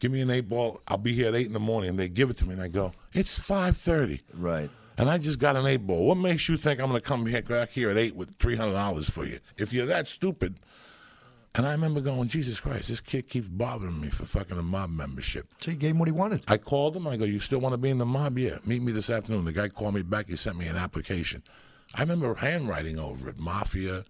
give me an 8-ball. I'll be here at 8 in the morning. And they give it to me, and I go, it's 5:30. Right. And I just got an 8-ball. What makes you think I'm going to come back here at 8 with $300 for you? If you're that stupid. And I remember going, Jesus Christ, this kid keeps bothering me for fucking a mob membership. So you gave him what he wanted. I called him. I go, you still want to be in the mob? Yeah. Meet me this afternoon. The guy called me back. He sent me an application. I remember handwriting over it. Mafia.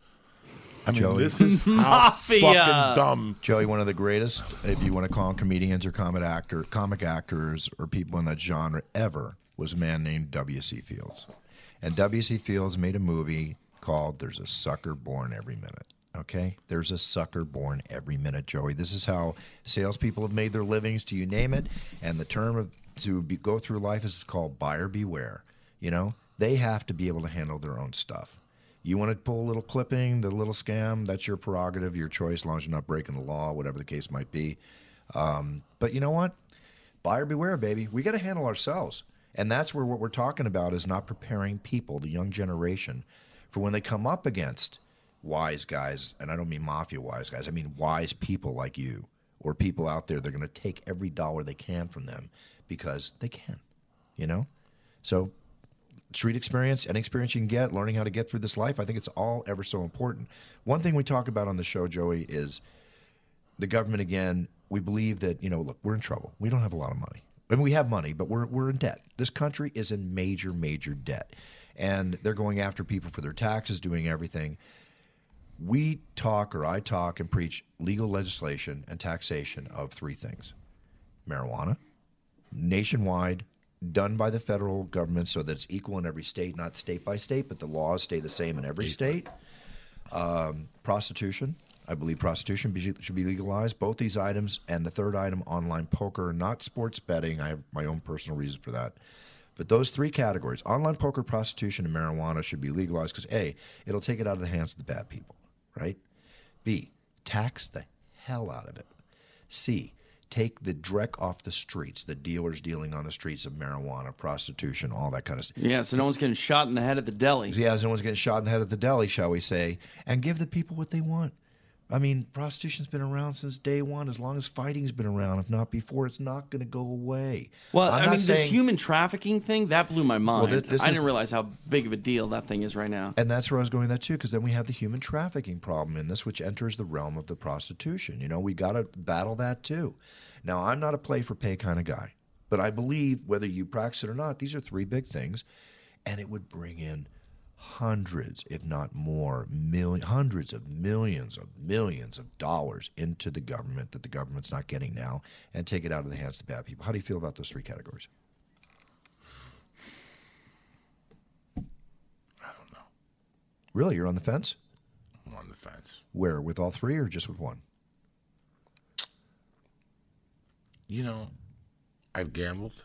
I mean, Joey, this is how mafia. Fucking dumb. Joey, one of the greatest, if you want to call them comedians or comic actors or people in that genre ever, was a man named W.C. Fields. And W.C. Fields made a movie called There's a Sucker Born Every Minute. Okay, there's a sucker born every minute, Joey. This is how salespeople have made their livings, to you name it. And the term go through life is called buyer beware. You know, they have to be able to handle their own stuff. You want to pull a little clipping, the little scam, that's your prerogative, your choice, as long as you're not breaking the law, whatever the case might be. But you know what? Buyer beware, baby. We got to handle ourselves. And that's where what we're talking about is not preparing people, the young generation, for when they come up against wise guys, and I don't mean mafia wise guys, I mean wise people like you or people out there. They're going to take every dollar they can from them because they can, you know? So street experience, any experience you can get, learning how to get through this life, I think it's all ever so important. One thing we talk about on the show, Joey, is the government again. We believe that, you know, look, we're in trouble. We don't have a lot of money. I mean, we have money, but we're in debt. This country is in major, major debt. And they're going after people for their taxes, doing everything. We talk, or I talk and preach legal legislation and taxation of three things. Marijuana, nationwide, done by the federal government so that it's equal in every state, not state by state, but the laws stay the same in every state. Prostitution, I believe prostitution should be legalized, both these items. And the third item, online poker, not sports betting. I have my own personal reason for that. But those three categories, online poker, prostitution, and marijuana should be legalized because, A, it'll take it out of the hands of the bad people. Right? B, tax the hell out of it. C, take the dreck off the streets, the dealers dealing on the streets of marijuana, prostitution, all that kind of stuff. Yeah, so no one's getting shot in the head at the deli. Yeah, so no one's getting shot in the head at the deli, shall we say, and give the people what they want. I mean, prostitution's been around since day one, as long as fighting's been around, if not before. It's not going to go away. Well, I mean, this human trafficking thing, that blew my mind. I didn't realize how big of a deal that thing is right now. And that's where I was going with that, too, because then we have the human trafficking problem in this, which enters the realm of the prostitution. You know, we got to battle that, too. Now, I'm not a play-for-pay kind of guy, but I believe, whether you practice it or not, these are three big things, and it would bring in hundreds, if not more, hundreds of millions of dollars into the government that the government's not getting now, and take it out of the hands of the bad people. How do you feel about those three categories? I don't know. Really? You're on the fence? I'm on the fence. Where? With all three or just with one? You know, I've gambled,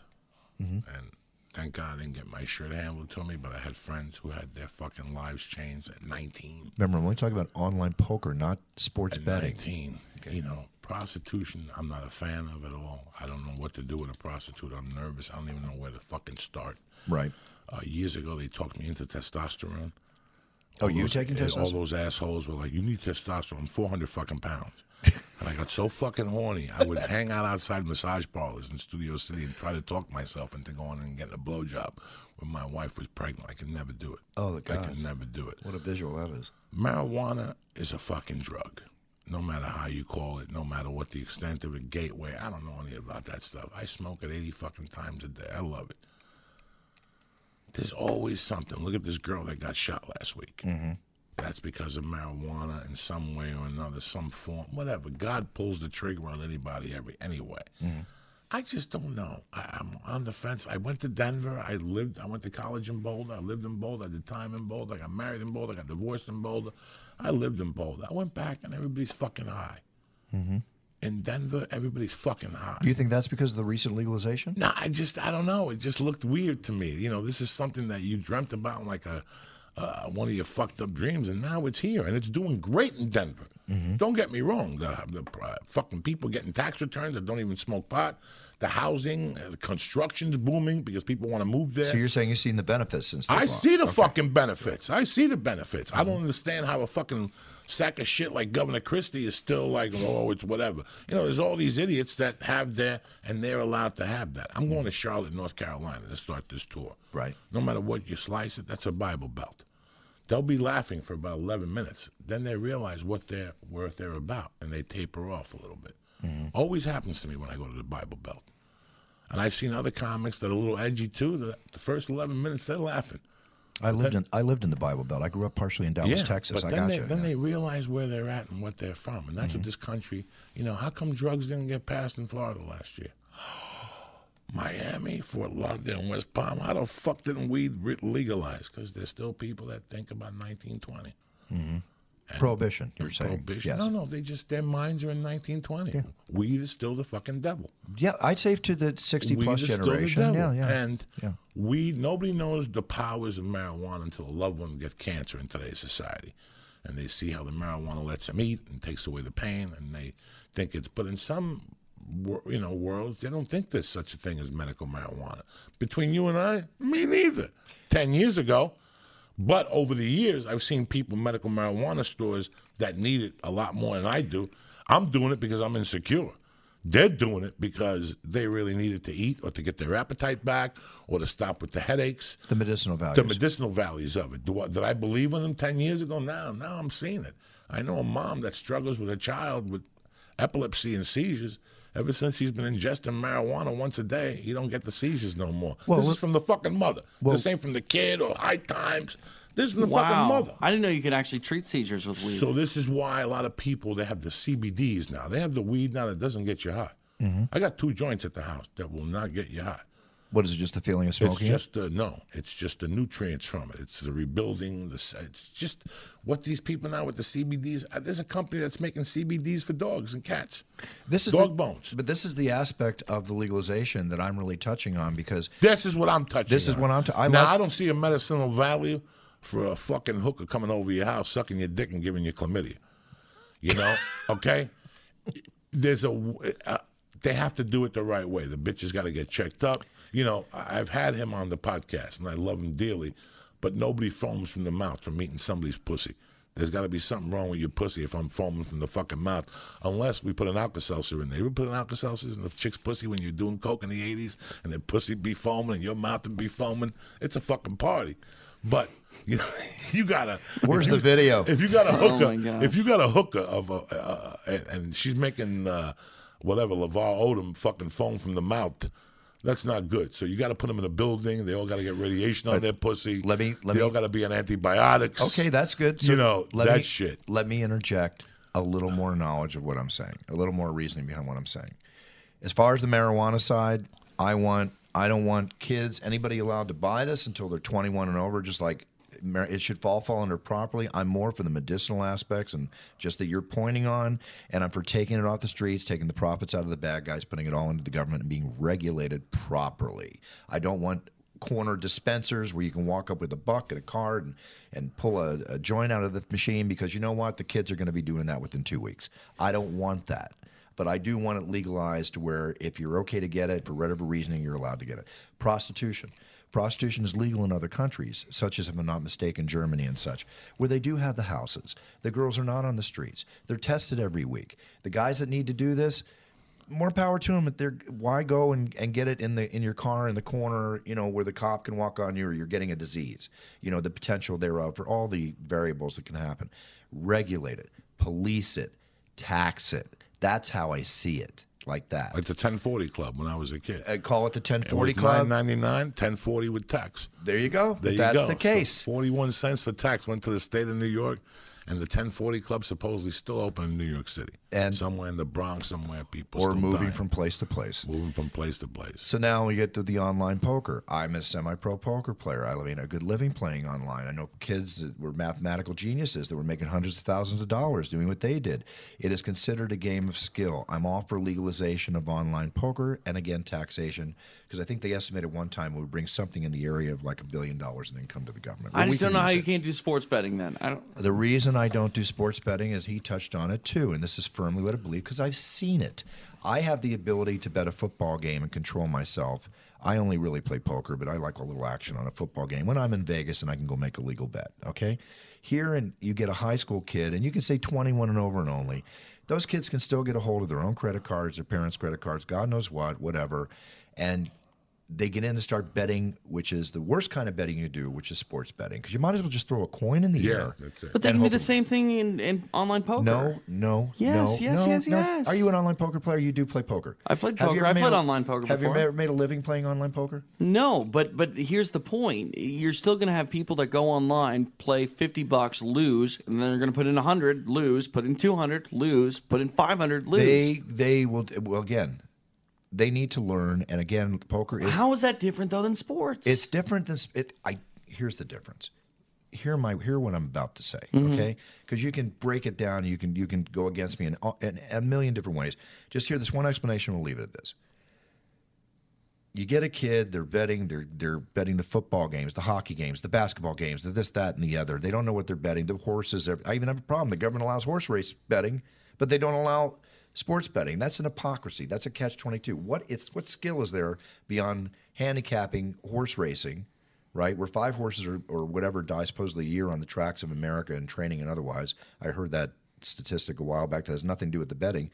mm-hmm. and Thank God I didn't get my shirt handled to me, but I had friends who had their fucking lives changed at 19. Remember, we're only talking about online poker, not sports at betting. 19, okay. You know, prostitution, I'm not a fan of at all. I don't know what to do with a prostitute. I'm nervous. I don't even know where to fucking start. Right. Years ago, they talked me into testosterone. Oh, you were taking testosterone? All those assholes were like, you need testosterone. I'm 400 fucking pounds. And I got so fucking horny, I would hang out outside massage parlors in Studio City and try to talk myself into going and getting a blowjob when my wife was pregnant. I could never do it. Oh, God. I could never do it. What a visual that is. Marijuana is a fucking drug, no matter how you call it, no matter what the extent of it, gateway. I don't know any about that stuff. I smoke it 80 fucking times a day. I love it. There's always something. Look at this girl that got shot last week. Mm-hmm. That's because of marijuana in some way or another, some form, whatever. God pulls the trigger on anybody anyway. Mm-hmm. I just don't know. I'm on the fence. I went to Denver. I went to college in Boulder. I lived in Boulder. I did time in Boulder. I got married in Boulder. I got divorced in Boulder. I lived in Boulder. I went back, and everybody's fucking high. Mm-hmm. In Denver, everybody's fucking high. Do you think that's because of the recent legalization? No, I don't know. It just looked weird to me. You know, this is something that you dreamt about like a... one of your fucked up dreams, and now it's here, and it's doing great in Denver. Mm-hmm. Don't get me wrong. The fucking people getting tax returns that don't even smoke pot. The housing, the construction's booming because people want to move there. So you're saying you've seen the benefits since then? I see the fucking benefits. I see the benefits. Mm-hmm. I don't understand how a fucking sack of shit like Governor Christie is still like, oh, it's whatever. You know, there's all these idiots that have that, and they're allowed to have that. I'm going to Charlotte, North Carolina to start this tour. Right. No matter what you slice it, that's a Bible Belt. They'll be laughing for about 11 minutes. Then they realize what they're about, and they taper off a little bit. Mm-hmm. Always happens to me when I go to the Bible Belt. And I've seen other comics that are a little edgy, too. The first 11 minutes, they're laughing. I lived in the Bible Belt. I grew up partially in Dallas, Texas. But then they realize where they're at and what they're from. And that's what this country, you know, how come drugs didn't get passed in Florida last year? Miami, Fort Lauderdale, West Palm. How the fuck didn't weed legalize? Because there's still people that think about 1920. Mm-hmm. Prohibition, you're saying? Prohibition. Yes. No, their minds are in 1920. Yeah. Weed is still the fucking devil. Yeah, I'd say to the 60-plus generation. Still the devil. Yeah, yeah. And weed, nobody knows the powers of marijuana until a loved one gets cancer in today's society. And they see how the marijuana lets them eat and takes away the pain, and they think it's... But in some... you know, worlds, they don't think there's such a thing as medical marijuana. Between you and I, me neither. 10 years ago. But over the years, I've seen people, medical marijuana stores, that need it a lot more than I do. I'm doing it because I'm insecure. They're doing it because they really need it to eat or to get their appetite back or to stop with the headaches. The medicinal values. The medicinal values of it. Did I believe in them 10 years ago? Now I'm seeing it. I know a mom that struggles with a child with epilepsy and seizures. Ever since he's been ingesting marijuana once a day, he don't get the seizures no more. Well, this is from the fucking mother. Well, this ain't from the kid or high times. This is from the fucking mother. I didn't know you could actually treat seizures with weed. So this is why a lot of people, they have the CBDs now. They have the weed now that doesn't get you high. Mm-hmm. I got two joints at the house that will not get you high. What is it, just the feeling of smoking? It's just it's just the nutrients from it. It's the rebuilding. It's just what these people now with the CBDs. There's a company that's making CBDs for dogs and cats. This is dog bones. But this is the aspect of the legalization that I'm really touching on because this is what I'm touching. This is what I'm touching. Now I don't see a medicinal value for a fucking hooker coming over your house, sucking your dick, and giving you chlamydia. You know, okay? There's they have to do it the right way. The bitch has got to get checked up. You know, I've had him on the podcast, and I love him dearly, but nobody foams from the mouth from eating somebody's pussy. There's got to be something wrong with your pussy if I'm foaming from the fucking mouth, unless we put an Alka-Seltzer in there. You ever put an Alka-Seltzer in the chick's pussy when you're doing coke in the 80s, and their pussy be foaming and your mouth would be foaming? It's a fucking party. But you know, you gotta. Where's the video? If you got a hooker, and she's making whatever LeVar Odom fucking foam from the mouth. That's not good. So you got to put them in a building. They all got to get radiation on their pussy. They all got to be on antibiotics. Okay, that's good. So you know, Let me interject a little more knowledge of what I'm saying, a little more reasoning behind what I'm saying. As far as the marijuana side, I don't want kids, anybody allowed to buy this until they're 21 and over, just like it should fall under properly. I'm more for the medicinal aspects and just that you're pointing on, and I'm for taking it off the streets, taking the profits out of the bad guys, putting it all into the government and being regulated properly. I don't want corner dispensers where you can walk up with a buck and a card and pull a joint out of the machine, because you know what? The kids are going to be doing that within 2 weeks. I don't want that. But I do want it legalized to where if you're okay to get it, for whatever reasoning, you're allowed to get it. Prostitution. Prostitution is legal in other countries, such as, if I'm not mistaken, Germany and such, where they do have the houses. The girls are not on the streets. They're tested every week. The guys that need to do this, more power to them. But they're, why go and get it in your car in the corner, you know, where the cop can walk on you, or you're getting a disease, you know, the potential thereof, for all the variables that can happen. Regulate it. Police it. Tax it. That's how I see it. Like that. Like the 1040 Club when I was a kid. I call it the 1040 Club. $9.99, 1040 with tax. There you go. There That's you go. The case. So 41 cents for tax went to the state of New York, and the 1040 Club supposedly still open in New York City. And somewhere in the Bronx, somewhere people or still moving dying. From place to place. Moving from place to place. So now we get to the online poker. I'm a semi-pro poker player. I made a good living playing online. I know kids that were mathematical geniuses that were making hundreds of thousands of dollars doing what they did. It is considered a game of skill. I'm all for legalization of online poker, and again, taxation, because I think they estimated one time it would bring something in the area of like $1 billion in income to the government. I just don't know how you can't do sports betting then. The reason I don't do sports betting is he touched on it too, and this is firmly what I believe because I've seen it. I have the ability to bet a football game and control myself. I only really play poker, but I like a little action on a football game when I'm in Vegas and I can go make a legal bet, okay? Here, and you get a high school kid, and you can say 21 and over and only. Those kids can still get a hold of their own credit cards, their parents' credit cards, God knows what, whatever, and they get in and start betting, which is the worst kind of betting you do, which is sports betting, because you might as well just throw a coin in the air. That's it. But they can do the same thing in online poker. No. Are you an online poker player? You do play poker. I played poker. I played online poker before. Have you ever made a living playing online poker? No, but here's the point. You're still going to have people that go online, play $50, lose, and then they're going to put in 100, lose, put in 200, lose, put in 500, lose. They will, well, again, they need to learn, and again, poker is... How is that different, though, than sports? It's different than... Here's the difference. Hear what I'm about to say, okay? Because you can break it down, you can go against me in a million different ways. Just hear this one explanation, we'll leave it at this. You get a kid, they're betting the football games, the hockey games, the basketball games, the this, that, and the other. They don't know what they're betting. The horses... I even have a problem. The government allows horse race betting, but they don't allow... sports betting. That's an hypocrisy. That's a catch-22. What skill is there beyond handicapping horse racing, right, where 5 horses or whatever die supposedly a year on the tracks of America in training and otherwise? I heard that statistic a while back that has nothing to do with the betting.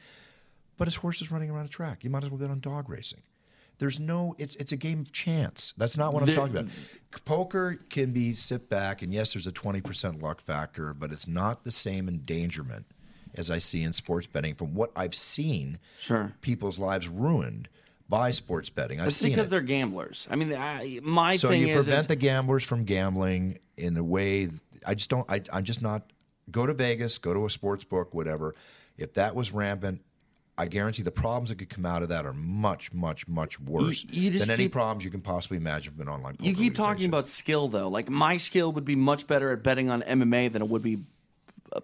But it's horses running around a track. You might as well bet on dog racing. There's no – it's a game of chance. That's not what I'm talking about. Poker can be sit back, and, yes, there's a 20% luck factor, but it's not the same endangerment as I see in sports betting, from what I've seen, people's lives ruined by sports betting. It's because they're gamblers. I mean, my thing is the gamblers from gambling in a way. I just don't. I'm just not. Go to Vegas. Go to a sports book. Whatever. If that was rampant, I guarantee the problems that could come out of that are much, much, much worse than any problems you can possibly imagine from an online poker. You keep talking about skill, though. Like, my skill would be much better at betting on MMA than it would be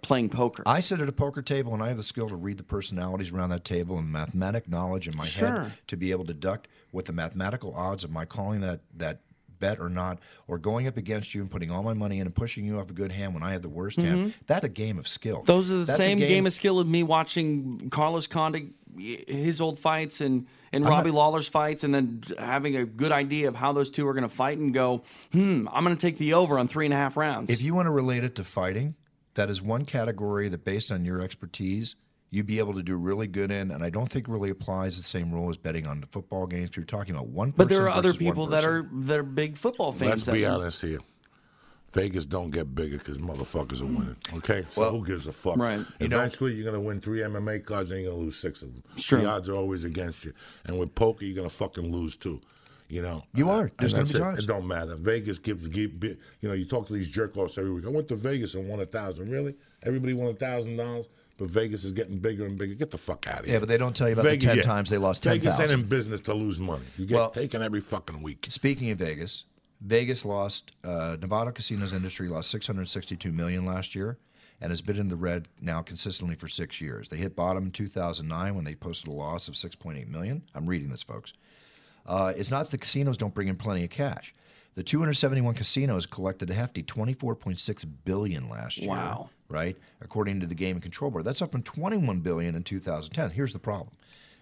playing poker. I sit at a poker table, and I have the skill to read the personalities around that table and mathematic knowledge in my head to be able to deduct what the mathematical odds of my calling that bet or not, or going up against you and putting all my money in and pushing you off a good hand when I have the worst hand. That's a game of skill. Those are the same game of skill of me watching Carlos Condit, his old fights, and Robbie Lawler's fights, and then having a good idea of how those two are going to fight and go, I'm going to take the over on 3.5 rounds. If you want to relate it to fighting, that is one category that, based on your expertise, you'd be able to do really good in, and I don't think really applies the same rule as betting on the football games. You're talking about one person. But there are other people that are big football fans. Let's be honest here. Vegas don't get bigger because motherfuckers are winning. Okay? So who gives a fuck? Right. Eventually, you're going to win 3 MMA cards and you're going to lose 6 of them. Sure. The odds are always against you. And with poker, you're going to fucking lose, too. You know, you are. There's going to be times. It don't matter. Vegas gives you talk to these jerk-offs every week. I went to Vegas and won 1,000. Really? Everybody won $1,000, but Vegas is getting bigger and bigger. Get the fuck out of here. Yeah, but they don't tell you about Vegas, the 10 times they lost 10,000. Vegas ain't in business to lose money. You get taken every fucking week. Speaking of Vegas, lost, Nevada casinos industry lost $662 million last year and has been in the red now consistently for 6 years. They hit bottom in 2009 when they posted a loss of $6.8 million. I'm reading this, folks. It's not that the casinos don't bring in plenty of cash. The 271 casinos collected a hefty $24.6 billion last year. Wow. Right? According to the Game and Control Board. That's up from $21 billion in 2010. Here's the problem.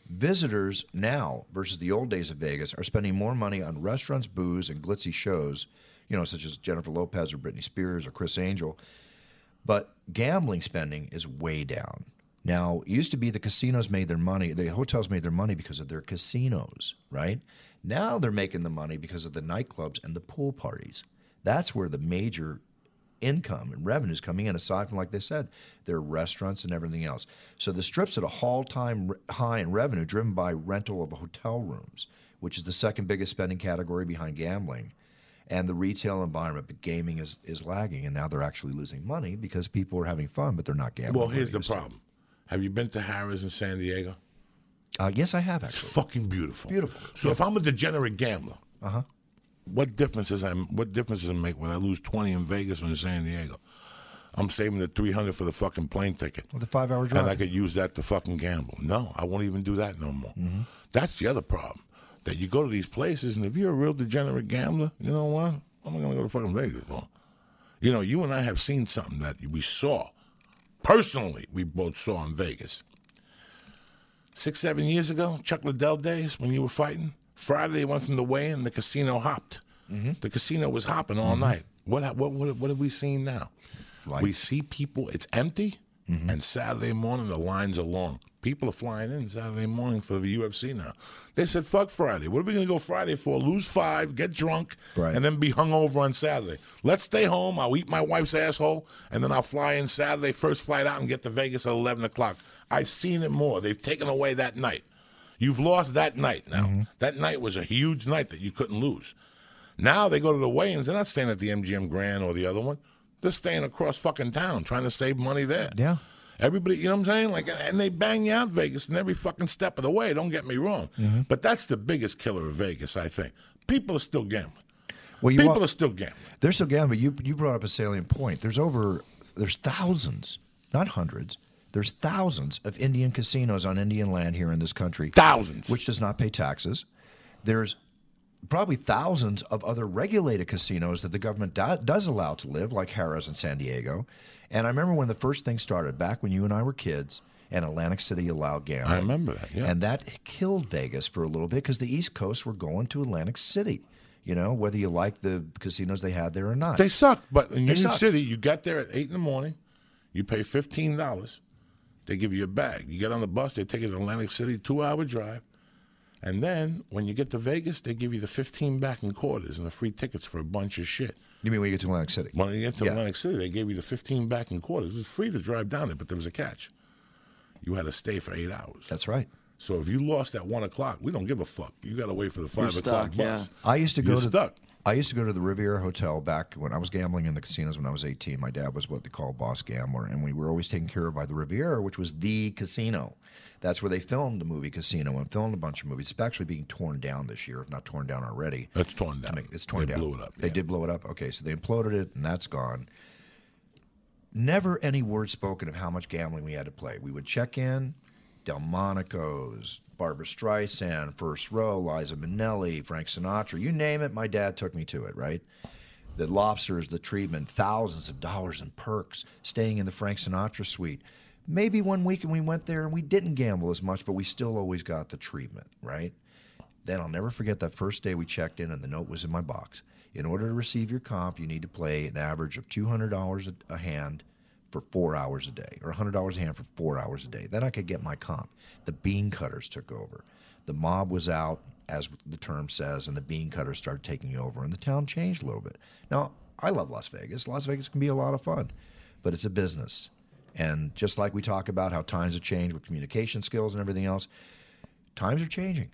Visitors now versus the old days of Vegas are spending more money on restaurants, booze, and glitzy shows, you know, such as Jennifer Lopez or Britney Spears or Criss Angel. But gambling spending is way down. Now, it used to be the casinos made their money, the hotels made their money because of their casinos, right? Now they're making the money because of the nightclubs and the pool parties. That's where the major income and revenue is coming in, aside from, like they said, their restaurants and everything else. So the Strip's at a all-time high in revenue driven by rental of hotel rooms, which is the second biggest spending category behind gambling, and the retail environment, but gaming is lagging, and now they're actually losing money because people are having fun, but they're not gambling. Well, here's the problem. Have you been to Harrah's in San Diego? Yes, I have, actually. It's fucking beautiful. Beautiful. So if I'm a degenerate gambler, what difference does it make when I lose 20 in Vegas or in San Diego? I'm saving the $300 for the fucking plane ticket. With a 5-hour drive. And I could use that to fucking gamble. No, I won't even do that no more. Mm-hmm. That's the other problem. That you go to these places, and if you're a real degenerate gambler, you know what? I'm not going to go to fucking Vegas. Well, you know, you and I have seen something that we saw. Personally, we both saw in Vegas. 6-7 years ago, Chuck Liddell days, when you were fighting, Friday they went from the weigh-in, the casino hopped. Mm-hmm. The casino was hopping all night. What have we seen now? Like, we see people, it's empty, and Saturday morning the lines are long. People are flying in Saturday morning for the UFC now. They said, fuck Friday. What are we going to go Friday for? Lose 5, get drunk, and then be hungover on Saturday. Let's stay home. I'll eat my wife's asshole, and then I'll fly in Saturday, first flight out, and get to Vegas at 11 o'clock. I've seen it more. They've taken away that night. You've lost that night now. Mm-hmm. That night was a huge night that you couldn't lose. Now they go to the weigh-ins. They're not staying at the MGM Grand or the other one. They're staying across fucking town, trying to save money there. Yeah. Everybody, you know what I'm saying? Like, and they bang you out Vegas in every fucking step of the way. Don't get me wrong. Mm-hmm. But that's the biggest killer of Vegas, I think. People are still gambling. Well, people are still gambling. They're still gambling. You brought up a salient point. There's thousands, not hundreds. There's thousands of Indian casinos on Indian land here in this country. Thousands. Which does not pay taxes. There's probably thousands of other regulated casinos that the government does allow to live, like Harrah's in San Diego. And I remember when the first thing started, back when you and I were kids, and Atlantic City allowed gambling. I remember that, yeah. And that killed Vegas for a little bit because the East Coast were going to Atlantic City, you know, whether you like the casinos they had there or not. They sucked, but in Union City, you got there at 8 in the morning, you pay $15, they give you a bag. You get on the bus, they take you to Atlantic City, 2-hour drive. And then, when you get to Vegas, they give you the 15 back in quarters and the free tickets for a bunch of shit. You mean when you get to Atlantic City? When you get to Atlantic City, they gave you the 15 back in quarters. It was free to drive down there, but there was a catch. You had to stay for 8 hours. That's right. So if you lost at 1 o'clock, we don't give a fuck. You got to wait for the 5 o'clock bus. Yeah. I used to go to the Riviera Hotel back when I was gambling in the casinos when I was 18. My dad was what they call a boss gambler, and we were always taken care of by the Riviera, which was the casino. That's where they filmed the movie Casino and filmed a bunch of movies. It's actually being torn down this year, if not torn down already. It's torn down. I mean, it's torn down. They blew it up. They did blow it up. Okay, so they imploded it, and that's gone. Never any word spoken of how much gambling we had to play. We would check in. Delmonico's, Barbra Streisand, First Row, Liza Minnelli, Frank Sinatra, you name it, my dad took me to it, right? The lobsters, the treatment, thousands of dollars in perks, staying in the Frank Sinatra suite. Maybe one weekend we went there and we didn't gamble as much, but we still always got the treatment, right? Then I'll never forget that first day we checked in and the note was in my box. In order to receive your comp, you need to play an average of $200 a hand for 4 hours a day, or $100 a hand for 4 hours a day. Then I could get my comp. The bean cutters took over. The mob was out, as the term says, and the bean cutters started taking over, and the town changed a little bit. Now, I love Las Vegas. Las Vegas can be a lot of fun, but it's a business. And just like we talk about how times have changed with communication skills and everything else, times are changing.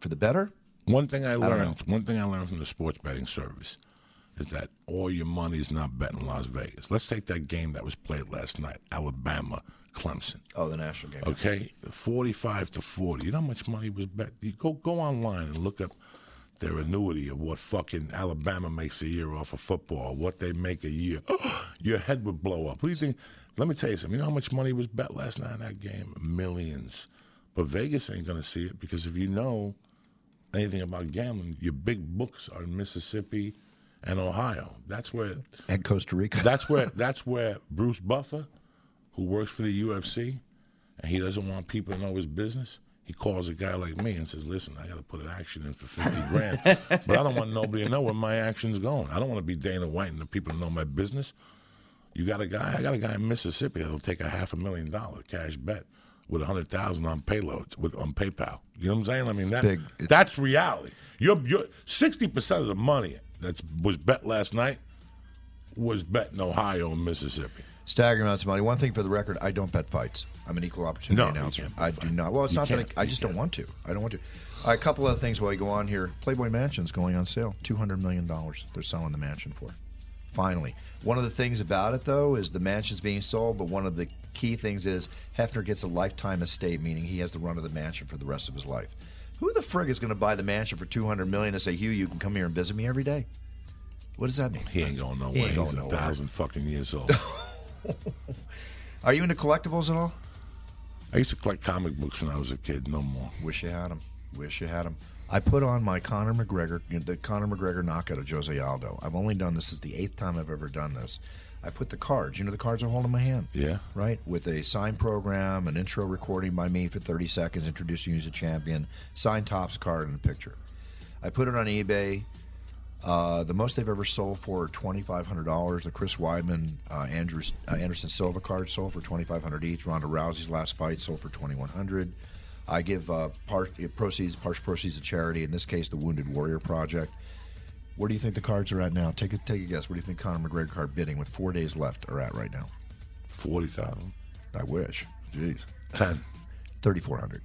For the better? One thing I learned from the sports betting service is that all your money is not bet in Las Vegas. Let's take that game that was played last night, Alabama, Clemson. Oh, the national game. Okay, 45-40. You know how much money was bet? You go online and look up their annuity of what fucking Alabama makes a year off of football, what they make a year. Oh, your head would blow up. What do you think? Let me tell you something. You know how much money was bet last night in that game? Millions. But Vegas ain't going to see it because if you know anything about gambling, your big books are in Mississippi and Ohio. That's where and Costa Rica. That's where Bruce Buffer, who works for the UFC, and he doesn't want people to know his business. He calls a guy like me and says, "Listen, I got to put an action in for 50 grand, but I don't want nobody to know where my action's going. I don't want to be Dana White and the people to know my business." You got a guy? I got a guy in Mississippi that'll take a $500,000 cash bet with $100,000 on payloads on PayPal. You know what I'm saying? I mean, that's reality. You're 60% of the money that was bet last night was bet in Ohio and Mississippi. Staggering amounts of money. One thing for the record, I don't bet fights. I'm an equal opportunity announcer. I do not. Well, it's not that I just don't want to. I don't want to. A couple other things while we go on here. Playboy Mansion's going on sale. $200 million they're selling the mansion for. Finally. One of the things about it, though, is the mansion's being sold, but one of the key things is Hefner gets a lifetime estate, meaning he has the run of the mansion for the rest of his life. Who the frig is going to buy the mansion for $200 million and say, "Hugh, you can come here and visit me every day"? What does that mean? He ain't going nowhere. He's 1,000 fucking years old. Are you into collectibles at all? I used to collect comic books when I was a kid. No more. Wish you had them. Wish you had them. I put on my Conor McGregor knockout of Jose Aldo. I've only done this is the 8th time I've ever done this. I put the cards. You know the cards I hold in my hand. Yeah. Right? With a sign program, an intro recording by me for 30 seconds, introducing you as a champion, signed Topps card and a picture. I put it on eBay. The most they've ever sold for $2,500. The Chris Weidman, Anderson Silva card sold for $2,500 each. Ronda Rousey's last fight sold for $2,100. I give partial proceeds to charity. In this case, the Wounded Warrior Project. Where do you think the cards are at now? Take a guess. Where do you think Conor McGregor card bidding with 4 days left are at right now? 40,000. I wish. Jeez. 10. 3,400.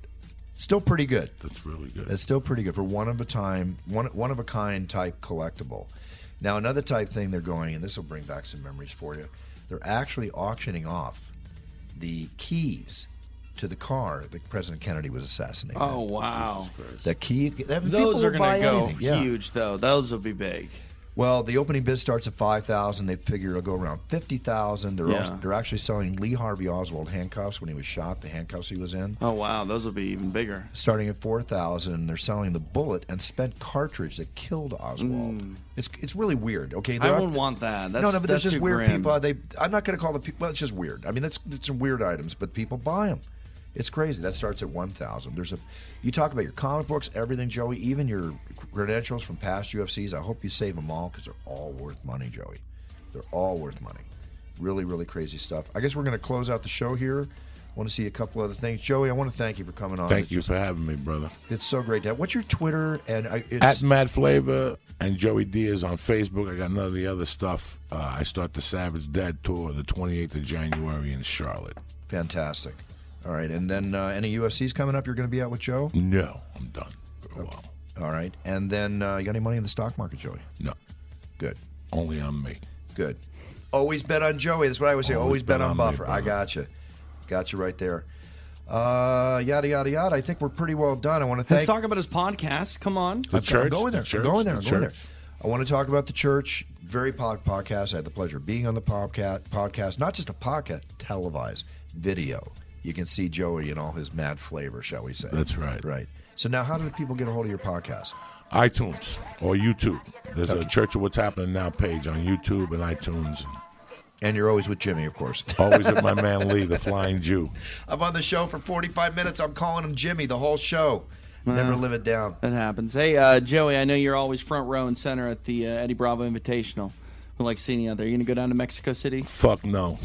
Still pretty good. That's really good. It's still pretty good for one of a kind type collectible. Now another type thing they're going, and this will bring back some memories for you. They're actually auctioning off the keys to the car that President Kennedy was assassinated. Oh wow! The keys. Those are going to go huge, though. Those will be big. Well, the opening bid starts at 5,000. They figure it'll go around 50,000. They're actually selling Lee Harvey Oswald handcuffs when he was shot. The handcuffs he was in. Oh wow, those will be even bigger. Starting at 4,000, they're selling the bullet and spent cartridge that killed Oswald. Mm. It's really weird. Okay, I wouldn't want that. That's, no, but there's just weird grim people. I'm not going to call the people. Well, it's just weird. I mean, it's some weird items, but people buy them. It's crazy. That starts at 1,000. You talk about your comic books, everything, Joey, even your credentials from past UFCs. I hope you save them all because they're all worth money, Joey. They're all worth money. Really, really crazy stuff. I guess we're going to close out the show here. I want to see a couple other things. Joey, I want to thank you for coming on. Thank you for having me, brother. It's so great to have. What's your Twitter? And at Mad Flavor and Joey Diaz on Facebook. I got none of the other stuff. I start the Savage Dad Tour the 28th of January in Charlotte. Fantastic. All right, and then any UFCs coming up? You're going to be out with Joe? No, I'm done for a while. All right, and then you got any money in the stock market, Joey? No. Good. Only on me. Good. Always bet on Joey. That's what I always say. Always bet on Buffer. I got you. Got you right there. Yada, yada, yada. I think we're pretty well done. I want to thank... Let's talk about his podcast. Come on. The Church. I'm going there. I want to talk about the Church. Very podcast. I had the pleasure of being on the podcast. Not just a podcast, televised video. You can see Joey in all his mad flavor, shall we say. That's right. Right. So now how do the people get a hold of your podcast? iTunes or YouTube. There's a Church of What's Happening Now page on YouTube and iTunes. And you're always with Jimmy, of course. Always with my man Lee, the Flying Jew. I'm on the show for 45 minutes. I'm calling him Jimmy the whole show. Never live it down. That happens. Hey, Joey, I know you're always front row and center at the Eddie Bravo Invitational. We like seeing you out there. Are you going to go down to Mexico City? Fuck no.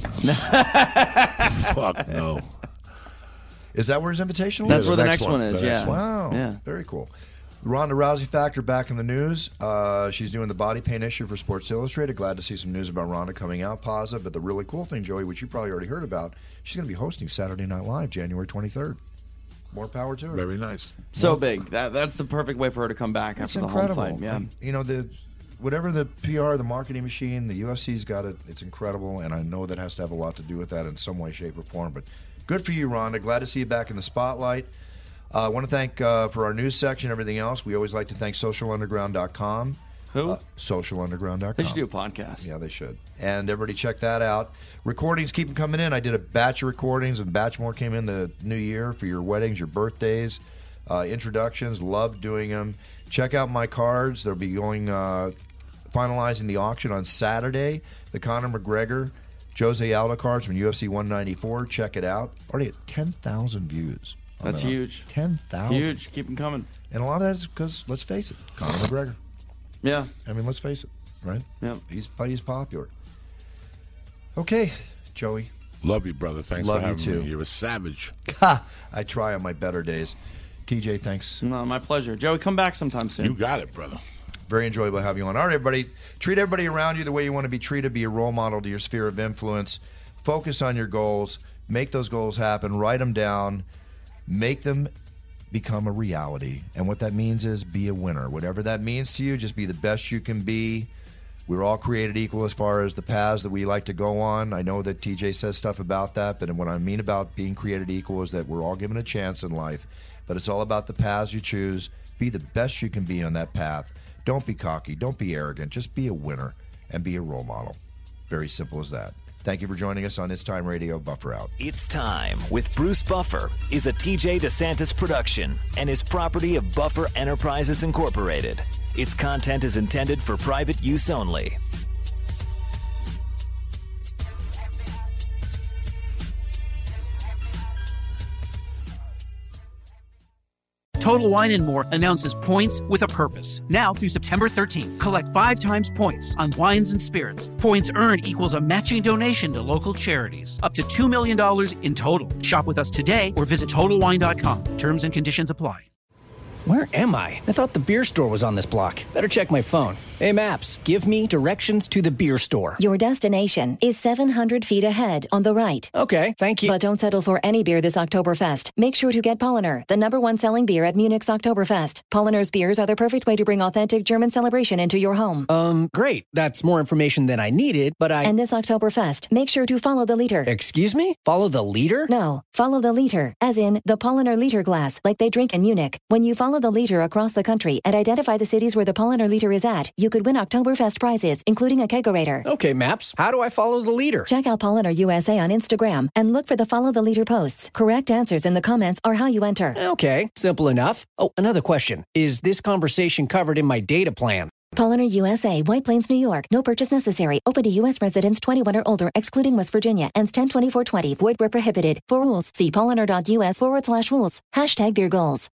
Fuck no. Is that where his invitational is? That's where the next one is, yeah. Wow. Yeah. Very cool. Ronda Rousey factor back in the news. She's doing the body pain issue for Sports Illustrated. Glad to see some news about Ronda coming out positive. But the really cool thing, Joey, which you probably already heard about, she's going to be hosting Saturday Night Live January 23rd. More power to her. Very nice. So big. That's the perfect way for her to come back after the home fight. Yeah. And, you know, whatever the PR, the marketing machine, the UFC's got it. It's incredible, and I know that has to have a lot to do with that in some way, shape, or form, but... Good for you, Rhonda. Glad to see you back in the spotlight. I want to thank for our news section and everything else. We always like to thank SocialUnderground.com. Who? SocialUnderground.com. They should do a podcast. Yeah, they should. And everybody check that out. Recordings keep them coming in. I did a batch of recordings, and batch more came in the new year for your weddings, your birthdays. introductions. Love doing them. Check out my cards. They'll be going finalizing the auction on Saturday. The Conor McGregor, Jose Aldo cards from UFC 194. Check it out. Already at 10,000 views. That's huge. 10,000. Huge. Keep them coming. And a lot of that is because, let's face it, Conor McGregor. Yeah. I mean, let's face it, right? Yeah. He's popular. Okay, Joey. Love you, brother. Thanks for having me. You're a savage. Ha! I try on my better days. TJ, thanks. No, my pleasure. Joey, come back sometime soon. You got it, brother. Very enjoyable having you on. All right, everybody. Treat everybody around you the way you want to be treated. Be a role model to your sphere of influence. Focus on your goals. Make those goals happen. Write them down. Make them become a reality. And what that means is be a winner. Whatever that means to you, just be the best you can be. We're all created equal as far as the paths that we like to go on. I know that TJ says stuff about that, but what I mean about being created equal is that we're all given a chance in life. But it's all about the paths you choose. Be the best you can be on that path. Don't be cocky. Don't be arrogant. Just be a winner and be a role model. Very simple as that. Thank you for joining us on It's Time Radio. Buffer out. It's Time with Bruce Buffer is a TJ DeSantis production and is property of Buffer Enterprises Incorporated. Its content is intended for private use only. Total Wine & More announces Points with a Purpose. Now through September 13th, collect 5 times points on wines and spirits. Points earned equals a matching donation to local charities, up to $2 million in total. Shop with us today or visit TotalWine.com. Terms and conditions apply. Where am I? I thought the beer store was on this block. Better check my phone. Hey, Maps, give me directions to the beer store. Your destination is 700 feet ahead on the right. Okay, thank you. But don't settle for any beer this Oktoberfest. Make sure to get Paulaner, the #1 selling beer at Munich's Oktoberfest. Paulaner's beers are the perfect way to bring authentic German celebration into your home. Great. That's more information than I needed, but I... And this Oktoberfest, make sure to follow the liter. Excuse me? Follow the liter? No, follow the liter, as in the Paulaner liter glass, like they drink in Munich. When you follow the liter across the country and identify the cities where the Paulaner liter is at, you could win Oktoberfest prizes, including a kegerator. Okay, Maps, how do I follow the leader? Check out Paulaner USA on Instagram and look for the Follow the Leader posts. Correct answers in the comments are how you enter. Okay, simple enough. Oh, another question. Is this conversation covered in my data plan? Paulaner USA, White Plains, New York. No purchase necessary. Open to U.S. residents 21 or older, excluding West Virginia. Ends 10/24/20. Void where prohibited. For rules, see paulaner.us/rules. #BeerGoals.